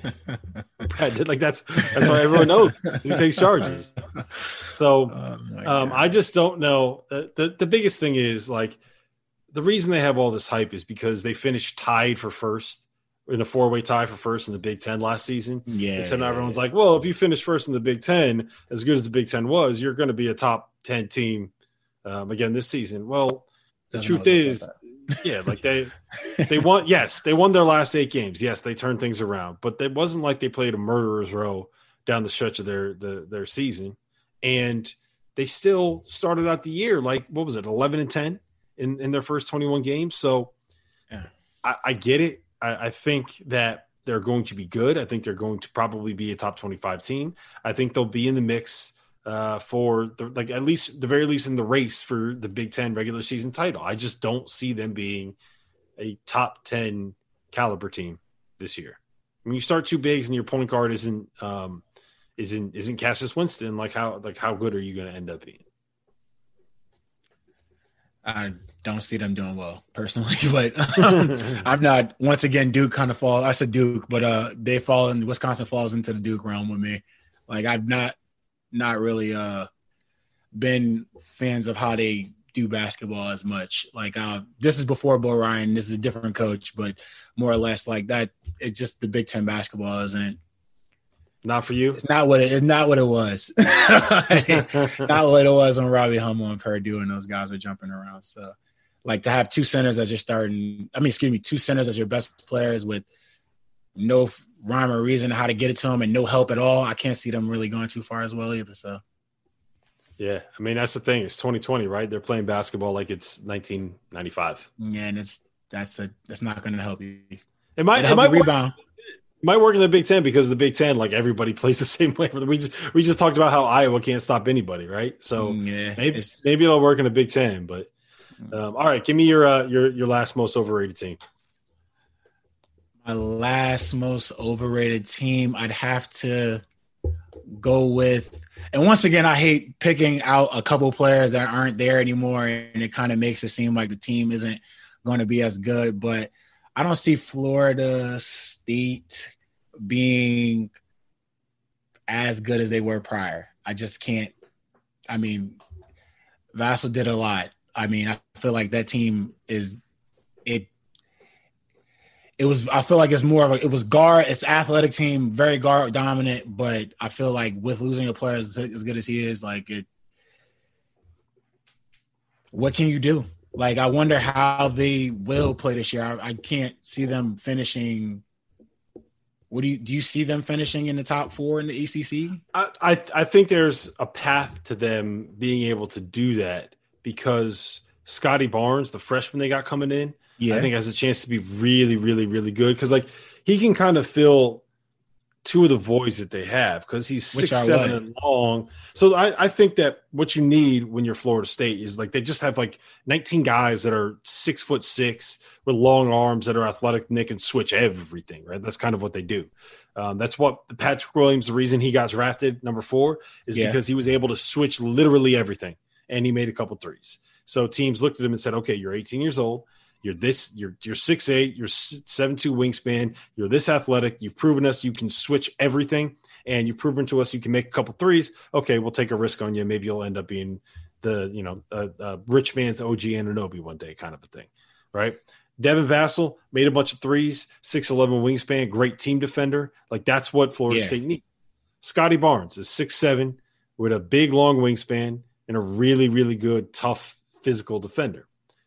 that's that's how everyone knows he takes charges. So um, um, I just don't know. The, the the biggest thing is like the reason they have all this hype is because they finished tied for first in a four-way tie for first in the Big Ten last season. Yeah. And so now everyone's like, well, if you finish first in the Big Ten, as good as the Big Ten was, you're going to be a top ten team um, again this season. Well, the truth is, yeah, like they they won. Yes, they won their last eight games. Yes, they turned things around, but it wasn't like they played a murderer's row down the stretch of their the, their season. And they still started out the year like, what was it, eleven and ten in, in their first twenty-one games. So yeah. I, I get it. I think that they're going to be good. I think they're going to probably be a top twenty-five team. I think they'll be in the mix uh, for the, like at least the very least in the race for the Big Ten regular season title. I just don't see them being a top ten caliber team this year. When you start two bigs and your point guard isn't um, isn't isn't Cassius Winston, like how like how good are you going to end up being? I don't see them doing well personally, but um, I'm not. Once again, Duke kind of falls. I said Duke, but uh, they fall in Wisconsin falls into the Duke realm with me. Like I've not, not really uh, been fans of how they do basketball as much. Like uh, this is before Bo Ryan. This is a different coach, but more or less like that. It's just the Big Ten basketball isn't. Not for you. It's not what it, it's not what it was. Not what it was when Robbie Hummel and Purdue and those guys were jumping around. So, like to have two centers as your starting, I mean, excuse me, two centers as your best players with no rhyme or reason how to get it to them and no help at all. I can't see them really going too far as well either. So, yeah, I mean that's the thing. It's twenty twenty, right? They're playing basketball like it's nineteen ninety-five. Yeah, and it's that's a that's not going to help you. It might it might rebound. Work. Might work in the Big Ten because the Big Ten, like everybody plays the same way. We just we just talked about how Iowa can't stop anybody, right? So yeah, maybe it's... maybe it'll work in the Big Ten. But um, all right, give me your uh, your your last most overrated team. My last most overrated team, I'd have to go with. And once again, I hate picking out a couple players that aren't there anymore, and it kind of makes it seem like the team isn't going to be as good, but. I don't see Florida State being as good as they were prior. I just can't. I mean, Vassell did a lot. I mean, I feel like that team is it. It was. I feel like it's more of a. It was guard. It's athletic team, very guard dominant. But I feel like with losing a player as, as good as he is, like it. What can you do? Like, I wonder how they will play this year. I, I can't see them finishing. What do you do? You see them finishing in the top four in the A C C? I, I I think there's a path to them being able to do that because Scotty Barnes, the freshman they got coming in, yeah. I think has a chance to be really, really, really good because like he can kind of fill two of the voids that they have because he's six, seven, and long. So I, I think that what you need when you're Florida State is like they just have like nineteen guys that are six foot six with long arms that are athletic and they can switch everything, right? That's kind of what they do. Um, that's what Patrick Williams, the reason he got drafted number four is yeah. because he was able to switch literally everything and he made a couple threes. So teams looked at him and said, okay, you're eighteen years old. You're this, you're, you're six eight, you're seven two wingspan, you're this athletic, you've proven us you can switch everything, and you've proven to us you can make a couple threes. Okay, we'll take a risk on you. Maybe you'll end up being the, you know, uh, uh, rich man's O G Anunoby one day kind of a thing, right? Devin Vassell made a bunch of threes, six eleven wingspan, great team defender. Like, that's what Florida yeah. State needs. Scotty Barnes is six seven with a big, long wingspan and a really, really good, tough, physical defender.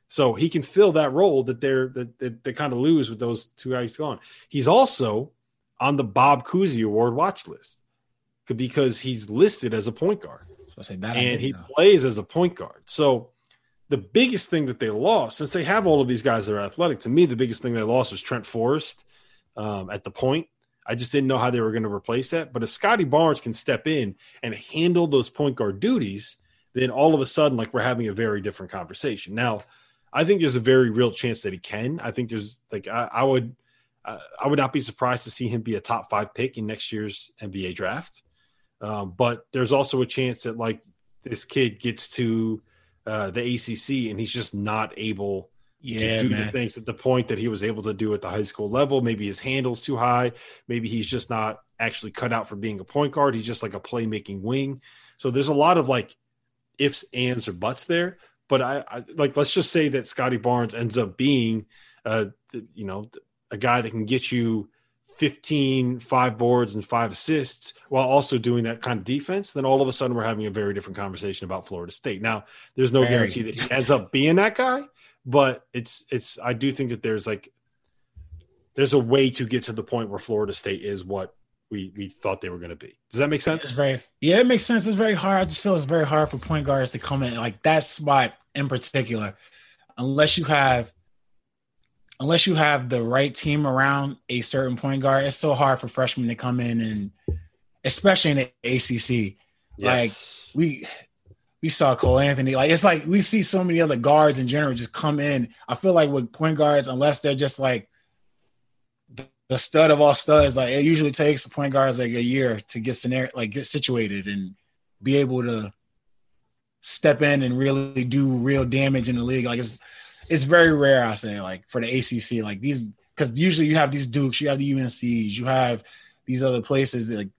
So he can fill that role that they're that, that they kind of lose with those two guys gone. He's also on the Bob Cousy Award watch list because he's listed as a point guard, so I say that and I he know. plays as a point guard. So the biggest thing that they lost, since they have all of these guys that are athletic, to me the biggest thing they lost was Trent Forrest um, at the point. I just didn't know how they were going to replace that. But if Scotty Barnes can step in and handle those point guard duties, then all of a sudden, like we're having a very different conversation now. I think there's a very real chance that he can. I think there's like I, I would uh, I would not be surprised to see him be a top five pick in next year's N B A draft. Um, but there's also a chance that like this kid gets to uh, the A C C and he's just not able yeah, to do man. the things at the point that he was able to do at the high school level. Maybe his handle's too high. Maybe he's just not actually cut out for being a point guard. He's just like a playmaking wing. So there's a lot of like ifs, ands, or buts there. But I, I like, let's just say that Scotty Barnes ends up being, uh, you know, a guy that can get you fifteen, five boards and five assists while also doing that kind of defense, then all of a sudden we're having a very different conversation about Florida State. Now, there's no very guarantee that he ends up being that guy, but it's it's I do think that there's like there's a way to get to the point where Florida State is what we we thought they were going to be. Does that make sense? It's very, yeah, it makes sense. It's very hard. I just feel it's very hard for point guards to come in like that spot in particular, unless you have unless you have the right team around a certain point guard. It's so hard for freshmen to come in, and especially in the A C C. Yes. Like we we saw Cole Anthony. Like it's like we see so many other guards in general just come in. I feel like with point guards, unless they're just like the stud of all studs, like it usually takes a point guards like a year to get scenario, like get situated and be able to step in and really do real damage in the league. Like it's it's very rare, I say, like for the A C C, like these, because usually you have these Dukes, you have the U N Cs, you have these other places. That, like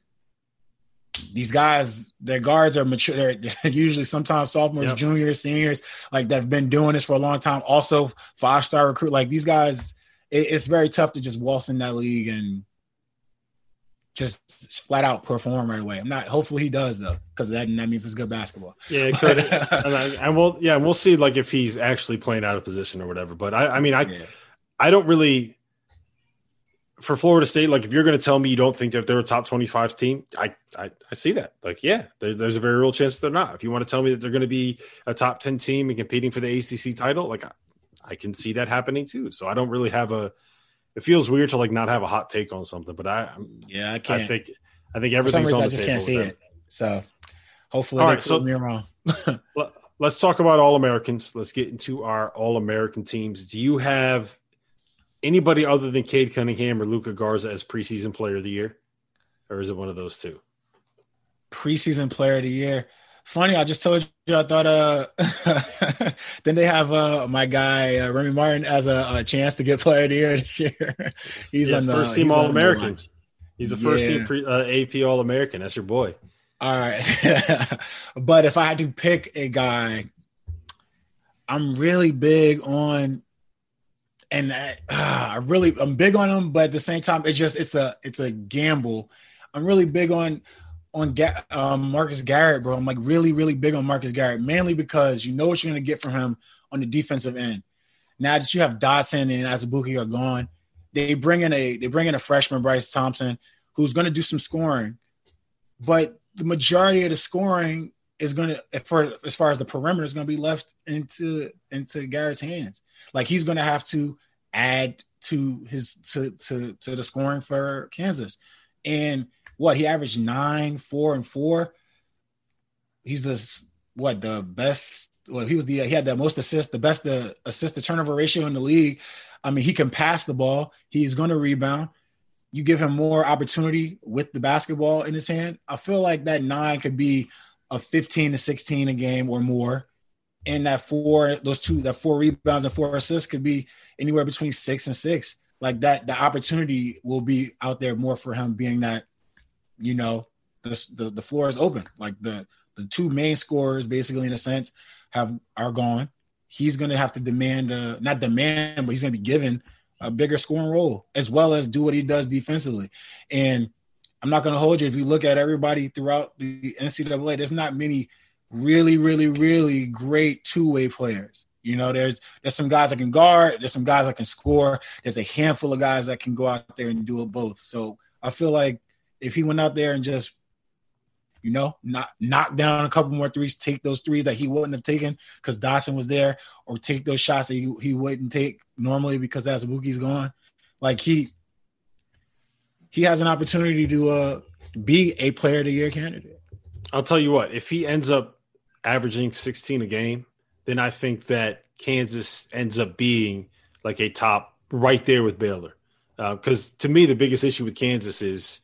these guys, their guards are mature. They're, they're usually sometimes sophomores, yep. juniors, seniors, like that've been doing this for a long time. Also, five star recruit, like these guys. It's very tough to just waltz in that league and just flat out perform right away. I'm not. Hopefully he does though, because that that means it's good basketball. Yeah, it could. and, I, and we'll yeah, we'll see like if he's actually playing out of position or whatever. But I, I mean, I, yeah. I don't really. For Florida State, like if you're going to tell me you don't think that they're a top twenty-five team, I I, I see that. Like, yeah, there, there's a very real chance that they're not. If you want to tell me that they're going to be a top ten team and competing for the A C C title, like. I, I can see that happening too. So I don't really have a, it feels weird to like not have a hot take on something, but I, I'm, yeah, I can't I think, I think everything's on the table. I just can't see it. So hopefully they prove me wrong. Let's talk about All-Americans. Let's get into our All-American teams. Do you have anybody other than Cade Cunningham or Luka Garza as preseason player of the year? Or is it one of those two? Preseason player of the year. Funny, I just told you I thought. Uh, then they have uh, my guy uh, Remy Martin as a, a chance to get Player of the Year this year. he's yeah, on the first team All American. He's the first yeah. team pre, uh, A P All American. That's your boy. All right, but if I had to pick a guy, I'm really big on, and I, uh, I really I'm big on him. But at the same time, it's just it's a it's a gamble. I'm really big on. on um, Marcus Garrett, bro. I'm like really, really big on Marcus Garrett, mainly because you know what you're going to get from him on the defensive end. Now that you have Dotson and Azubuike are gone, they bring in a they bring in a freshman, Bryce Thompson, who's going to do some scoring. But the majority of the scoring is going to, for as far as the perimeter, is going to be left into into Garrett's hands. Like he's going to have to add to his to to to the scoring for Kansas. And what he averaged nine, four, and four. He's this what the best. Well, he was the he had the most assists, the best the assist to turnover ratio in the league. I mean, he can pass the ball. He's going to rebound. You give him more opportunity with the basketball in his hand. I feel like that nine could be a fifteen to sixteen a game or more, and that four, those two, that four rebounds and four assists could be anywhere between six and six. Like that, the opportunity will be out there more for him, being that. You know, the, the the floor is open. Like the the two main scorers, basically in a sense, have are gone. He's going to have to demand, a, not demand, but he's going to be given a bigger scoring role, as well as do what he does defensively. And I'm not going to hold you. If you look at everybody throughout the N C double A, there's not many really, really, really great two-way players. You know, there's there's some guys that can guard. There's some guys that can score. There's a handful of guys that can go out there and do it both. So I feel like if he went out there and just, you know, not knock down a couple more threes, take those threes that he wouldn't have taken because Dotson was there, or take those shots that he, he wouldn't take normally because Azubuike's gone. Like he, he has an opportunity to uh, be a player of the year candidate. I'll tell you what, if he ends up averaging sixteen a game, then I think that Kansas ends up being like a top right there with Baylor. Because uh, to me, the biggest issue with Kansas is,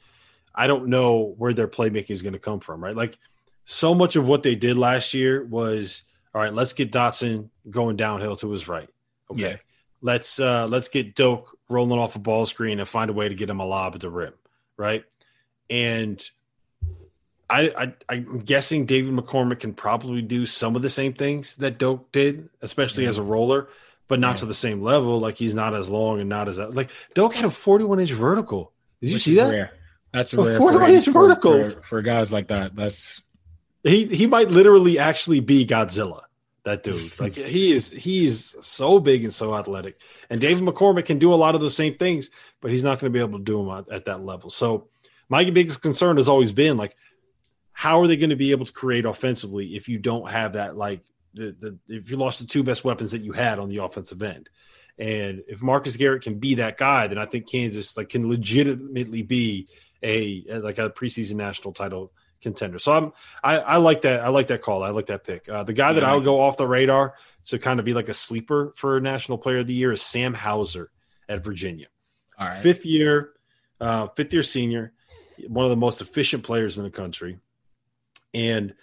I don't know where their playmaking is going to come from, right? Like so much of what they did last year was, all right, let's get Dotson going downhill to his right. Okay. Yeah. Let's uh, let's get Doak rolling off a ball screen and find a way to get him a lob at the rim, right? And I, I, I'm guessing David McCormick can probably do some of the same things that Doak did, especially mm-hmm. as a roller, but not yeah. to the same level. Like, he's not as long and not as – like, Doak had a forty-one inch vertical. Did you Which see that? Rare. That's a, a rare forty-one inch vertical. For, for guys like that, that's – He he might literally actually be Godzilla, that dude. Like, he is he's so big and so athletic. And David McCormick can do a lot of those same things, but he's not going to be able to do them at, at that level. So my biggest concern has always been, like, how are they going to be able to create offensively if you don't have that, like, the, the if you lost the two best weapons that you had on the offensive end? And if Marcus Garrett can be that guy, then I think Kansas, like, can legitimately be a like a preseason national title contender. So I'm I, I like that I like that call. I like that pick. Uh, the guy that yeah. I would go off the radar to kind of be like a sleeper for National Player of the Year is Sam Hauser at Virginia. All right. Fifth year, uh, fifth year senior, one of the most efficient players in the country. And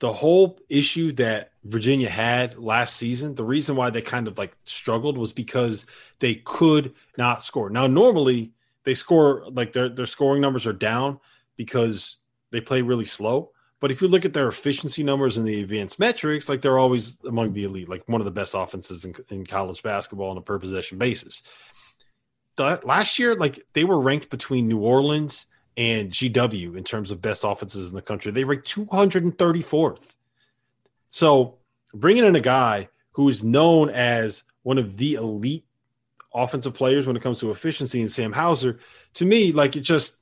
the whole issue that Virginia had last season, the reason why they kind of like struggled was because they could not score. Now, normally they score like their, their scoring numbers are down because they play really slow. But if you look at their efficiency numbers and the advanced metrics, like they're always among the elite, like one of the best offenses in, in college basketball on a per possession basis. The, last year, like they were ranked between New Orleans and G W in terms of best offenses in the country. They ranked two hundred thirty-fourth. So bringing in a guy who is known as one of the elite offensive players when it comes to efficiency and Sam Hauser, to me, like it just,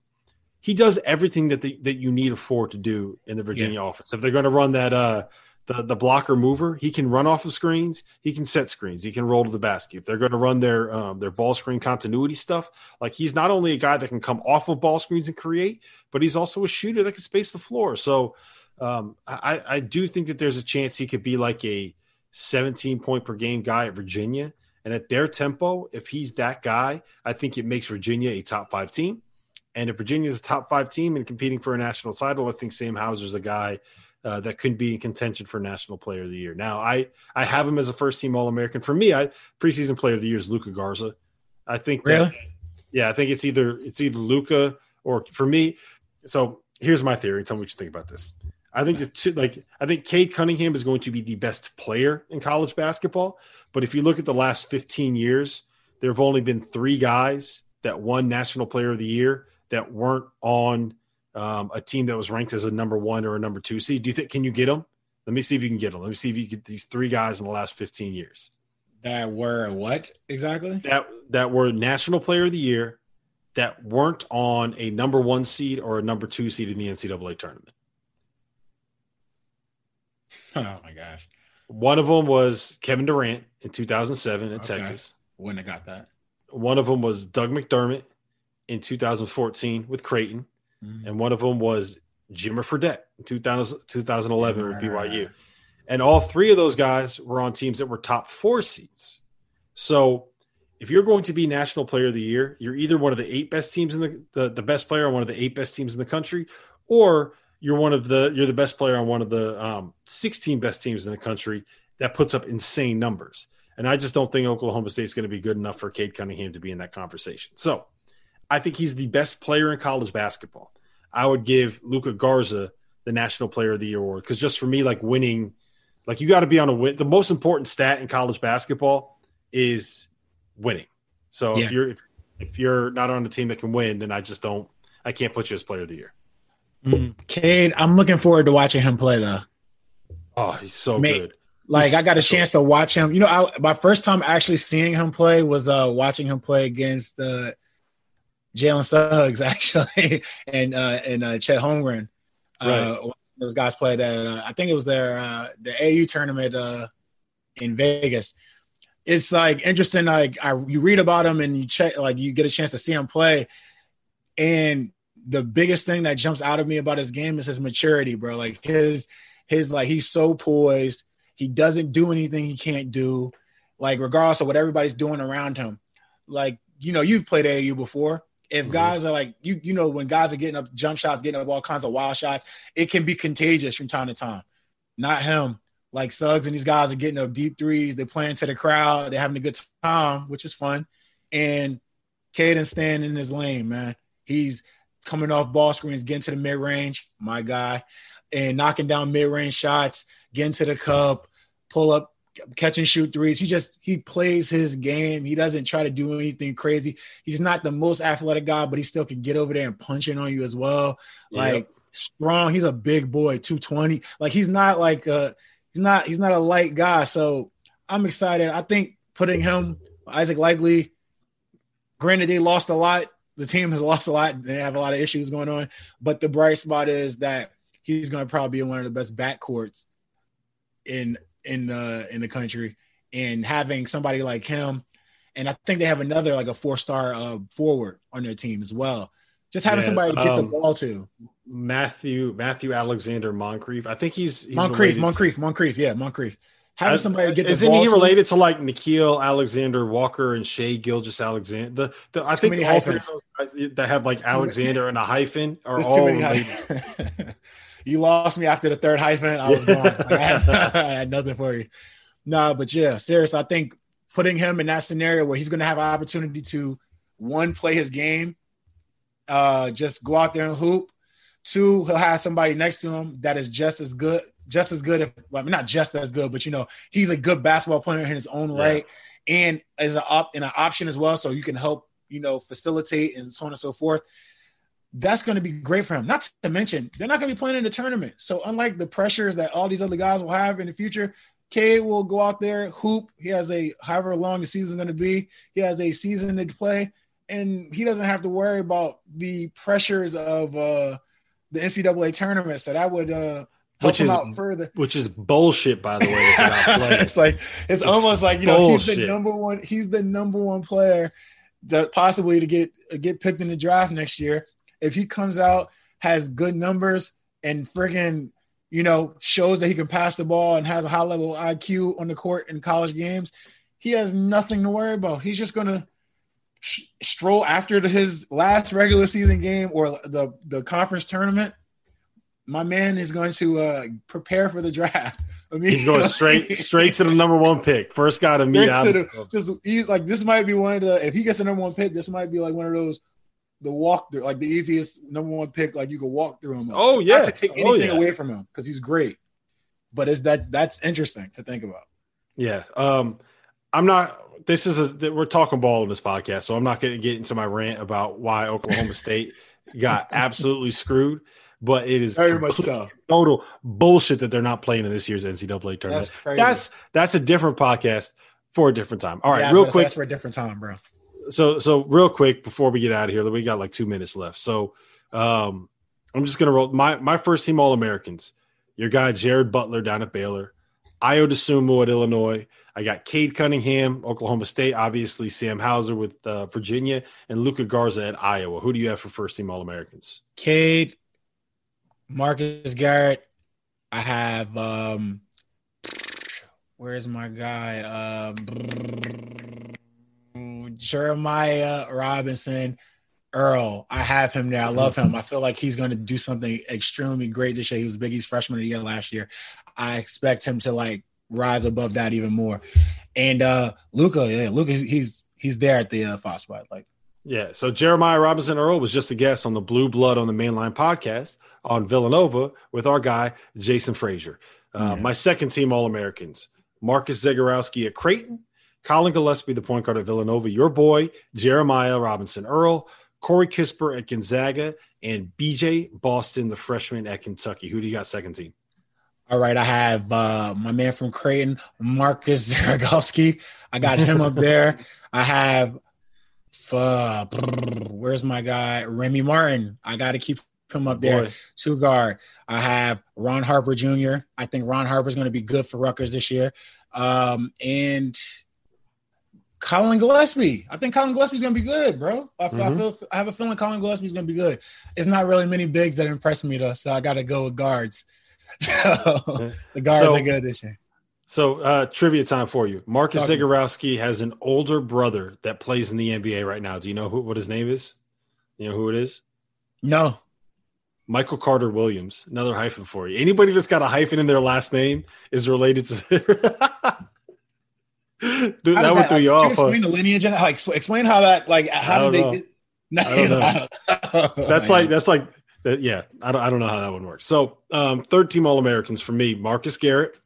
he does everything that the, that you need a four to do in the Virginia yeah. offense. If they're going to run that uh, the, the blocker mover, he can run off of screens. He can set screens. He can roll to the basket. If they're going to run their um, their ball screen continuity stuff, like he's not only a guy that can come off of ball screens and create, but he's also a shooter that can space the floor. So um, I, I do think that there's a chance he could be like a seventeen point per game guy at Virginia. And at their tempo, if he's that guy, I think it makes Virginia a top five team. And if Virginia is a top five team and competing for a national title, I think Sam Hauser is a guy Uh, that could be in contention for National Player of the Year. Now, I, I have him as a first-team All-American. For me, I preseason Player of the Year is Luka Garza. I think that, really? Yeah, I think it's either it's either Luka or for me. So here's my theory. Tell me what you think about this. I think the two, like I think Cade Cunningham is going to be the best player in college basketball. But if you look at the last fifteen years, there have only been three guys that won National Player of the Year that weren't on – Um, a team that was ranked as a number one or a number two seed. Do you think, can you get them? Let me see if you can get them. Let me see if you get these three guys in the last fifteen years. That were what exactly? That that were National Player of the Year that weren't on a number one seed or a number two seed in the N C double A tournament. Oh my gosh. One of them was Kevin Durant in two thousand seven at okay. Texas. Wouldn't have got that. One of them was Doug McDermott in two thousand fourteen with Creighton. And one of them was Jimmer Fredette in two thousand, twenty eleven with B Y U. And all three of those guys were on teams that were top four seeds. So if you're going to be National Player of the Year, you're either one of the eight best teams in the, the, the best player on one of the eight best teams in the country, or you're one of the, you're the best player on one of the um, sixteen best teams in the country that puts up insane numbers. And I just don't think Oklahoma State's going to be good enough for Cade Cunningham to be in that conversation. So I think he's the best player in college basketball. I would give Luka Garza the National Player of the Year award because just for me, like winning, like you got to be on a win. The most important stat in college basketball is winning. So yeah. if you're if, if you're not on a team that can win, then I just don't. I can't put you as Player of the Year. Mm, Cade, I'm looking forward to watching him play though. Oh, he's so Mate. good. Like I got a chance to watch him. You know, I, my first time actually seeing him play was uh, watching him play against the. Uh, Jalen Suggs actually, and uh, and uh, Chet Holmgren, uh, right. those guys played at uh, I think it was their uh, the A U tournament uh, in Vegas. It's like interesting, like I, you read about him and you check, like you get a chance to see him play. And the biggest thing that jumps out of me about his game is his maturity, bro. Like his his like he's so poised. He doesn't do anything he can't do, like regardless of what everybody's doing around him. Like you know, you've played A U before. If guys are like, you you know, when guys are getting up jump shots, getting up all kinds of wild shots, it can be contagious from time to time. Not him. Like Suggs and these guys are getting up deep threes. They're playing to the crowd. They're having a good time, which is fun. And Caden's staying in his lane, man. He's coming off ball screens, getting to the mid-range, my guy, and knocking down mid-range shots, getting to the cup, pull up catch and shoot threes. He just, he plays his game. He doesn't try to do anything crazy. He's not the most athletic guy, but he still can get over there and punch in on you as well. Like yep. strong. He's a big boy, two twenty. Like he's not like a, he's not, he's not a light guy. So I'm excited. I think putting him, Isaac Likely, granted they lost a lot. The team has lost a lot. They have a lot of issues going on, but the bright spot is that he's going to probably be one of the best backcourts in, in uh in the country, and having somebody like him, and I think they have another like a four-star uh forward on their team as well. Just having yeah, somebody to um, get the ball to. Matthew Matthew Alexander Moncrief. I think he's, he's Moncrief Moncrief to, Moncrief yeah Moncrief. Having I, somebody to get isn't the ball he related to, to like Nickeil Alexander Walker and Shea Gilgeous Alexander? The, the I think all three of those guys that have like Alexander and a hyphen are all related. You lost me after the third hyphen. I was gone. Like, I, had, I had nothing for you. No, but yeah, seriously, I think putting him in that scenario where he's going to have an opportunity to, one, play his game, uh, just go out there and hoop. Two, he'll have somebody next to him that is just as good, just as good, if, well, not just as good, but, you know, he's a good basketball player in his own right, yeah. and is an op- an option as well, so you can help, you know, facilitate and so on and so forth. That's going to be great for him. Not to mention, they're not going to be playing in the tournament. So unlike the pressures that all these other guys will have in the future, K will go out there, hoop. He has a however long the season is going to be. He has a season to play, and he doesn't have to worry about the pressures of uh, the N C double A tournament. So that would uh, help which him is, out further. Which is bullshit, by the way. It's like it's, it's almost like you bullshit. know he's the number one. He's the number one player that possibly to get get picked in the draft next year. If he comes out, has good numbers, and freaking, you know, shows that he can pass the ball and has a high-level I Q on the court in college games, he has nothing to worry about. He's just going to sh- stroll after the, his last regular season game or the, the conference tournament. My man is going to uh, prepare for the draft. I mean, he's going straight straight to the number one pick. First guy to meet out. Just like this might be one of the – if he gets the number one pick, this might be like one of those – the walk through, like the easiest number one pick, like you could walk through him. Oh yeah, not to take anything oh, yeah. away from him because he's great, but is that that's interesting to think about? Yeah, um, I'm not. This is a we're talking ball on this podcast, so I'm not going to get into my rant about why Oklahoma State got absolutely screwed. But it is very much so. Total bullshit that they're not playing in this year's N C double A tournament. That's that's, that's a different podcast for a different time. All right, yeah, real quick, that's for a different time, bro. So, so real quick before we get out of here, we got like two minutes left. So, um, I'm just gonna roll my my first team All Americans. Your guy Jared Butler down at Baylor, Ayo DeSumo at Illinois. I got Cade Cunningham, Oklahoma State. Obviously, Sam Hauser with uh, Virginia, and Luka Garza at Iowa. Who do you have for first team All Americans? Cade, Marcus Garrett. I have. Um, where's my guy? Uh, Jeremiah Robinson Earl. I have him there. I love him. I feel like he's going to do something extremely great this year. He was Big East freshman of the year last year. I expect him to like rise above that even more. And uh, Luka, yeah, Luka, he's he's there at the uh, five spot. Like, yeah. So Jeremiah Robinson Earl was just a guest on the Blue Blood on the Mainline podcast on Villanova with our guy Jason Frazier. Uh, mm-hmm. My second team All Americans: Marcus Zagorowski at Creighton, Colin Gillespie, the point guard at Villanova, your boy, Jeremiah Robinson Earl, Corey Kispert at Gonzaga, and B J Boston, the freshman at Kentucky. Who do you got second team? All right, I have uh, my man from Creighton, Marcus Zagorowski. I got him up there. I have, uh, where's my guy, Remy Martin. I got to keep him up there. Boy. Two guard. I have Ron Harper Junior I think Ron Harper's going to be good for Rutgers this year. Um, and – Colin Gillespie. I think Colin Gillespie's going to be good, bro. I, mm-hmm. I feel I have a feeling Colin Gillespie's going to be good. It's not really many bigs that impress me, though, so I got to go with guards. So, the guards so, are good this year. So, uh, trivia time for you. Marcus Talk Zagorowski has an older brother that plays in the N B A right now. Do you know who what his name is? You know who it is? No. Michael Carter Williams. Another hyphen for you. Anybody that's got a hyphen in their last name is related to – Dude, that that, would throw you off. Explain huh? the lineage and like explain how that like how did they? No, I don't know. I don't know. That's like that's like yeah. I don't I don't know how that one works. So um, third team All Americans for me: Marcus Garrett,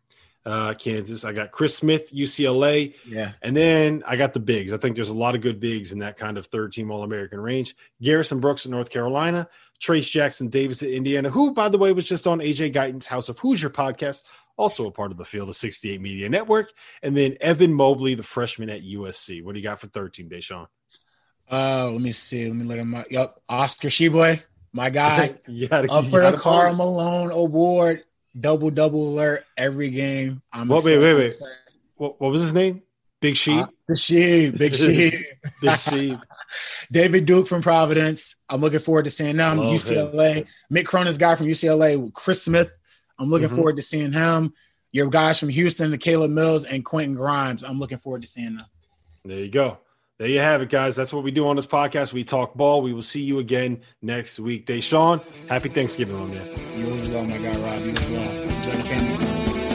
uh, Kansas. I got Chris Smith, U C L A. Yeah. And then I got the bigs. I think there's a lot of good bigs in that kind of third-team All-American range. Garrison Brooks at North Carolina. Trace Jackson Davis at Indiana, who, by the way, was just on A J Guyton's House of Hoosier podcast, also a part of the Field of sixty-eight Media Network. And then Evan Mobley, the freshman at U S C. What do you got for thirteen, Deshaun? Uh, let me see. Let me look at my – yep, Oscar Tshiebwe, my guy. gotta, Up for the Karl Malone Award. Double-double alert every game. I'm well, wait, wait, wait. What, what was his name? Big Sheep? Uh, the Sheep. Big Sheep. Big Sheep. David Duke from Providence. I'm looking forward to seeing him. Love U C L A. Him. Mick Cronin's guy from U C L A, Chris Smith. I'm looking mm-hmm. forward to seeing him. Your guys from Houston, the Caleb Mills and Quentin Grimes. I'm looking forward to seeing them. There you go. There you have it, guys. That's what we do on this podcast. We talk ball. We will see you again next week. Deshaun, happy Thanksgiving, my man. You as well, my guy, Rob. You as well. Enjoy the family time.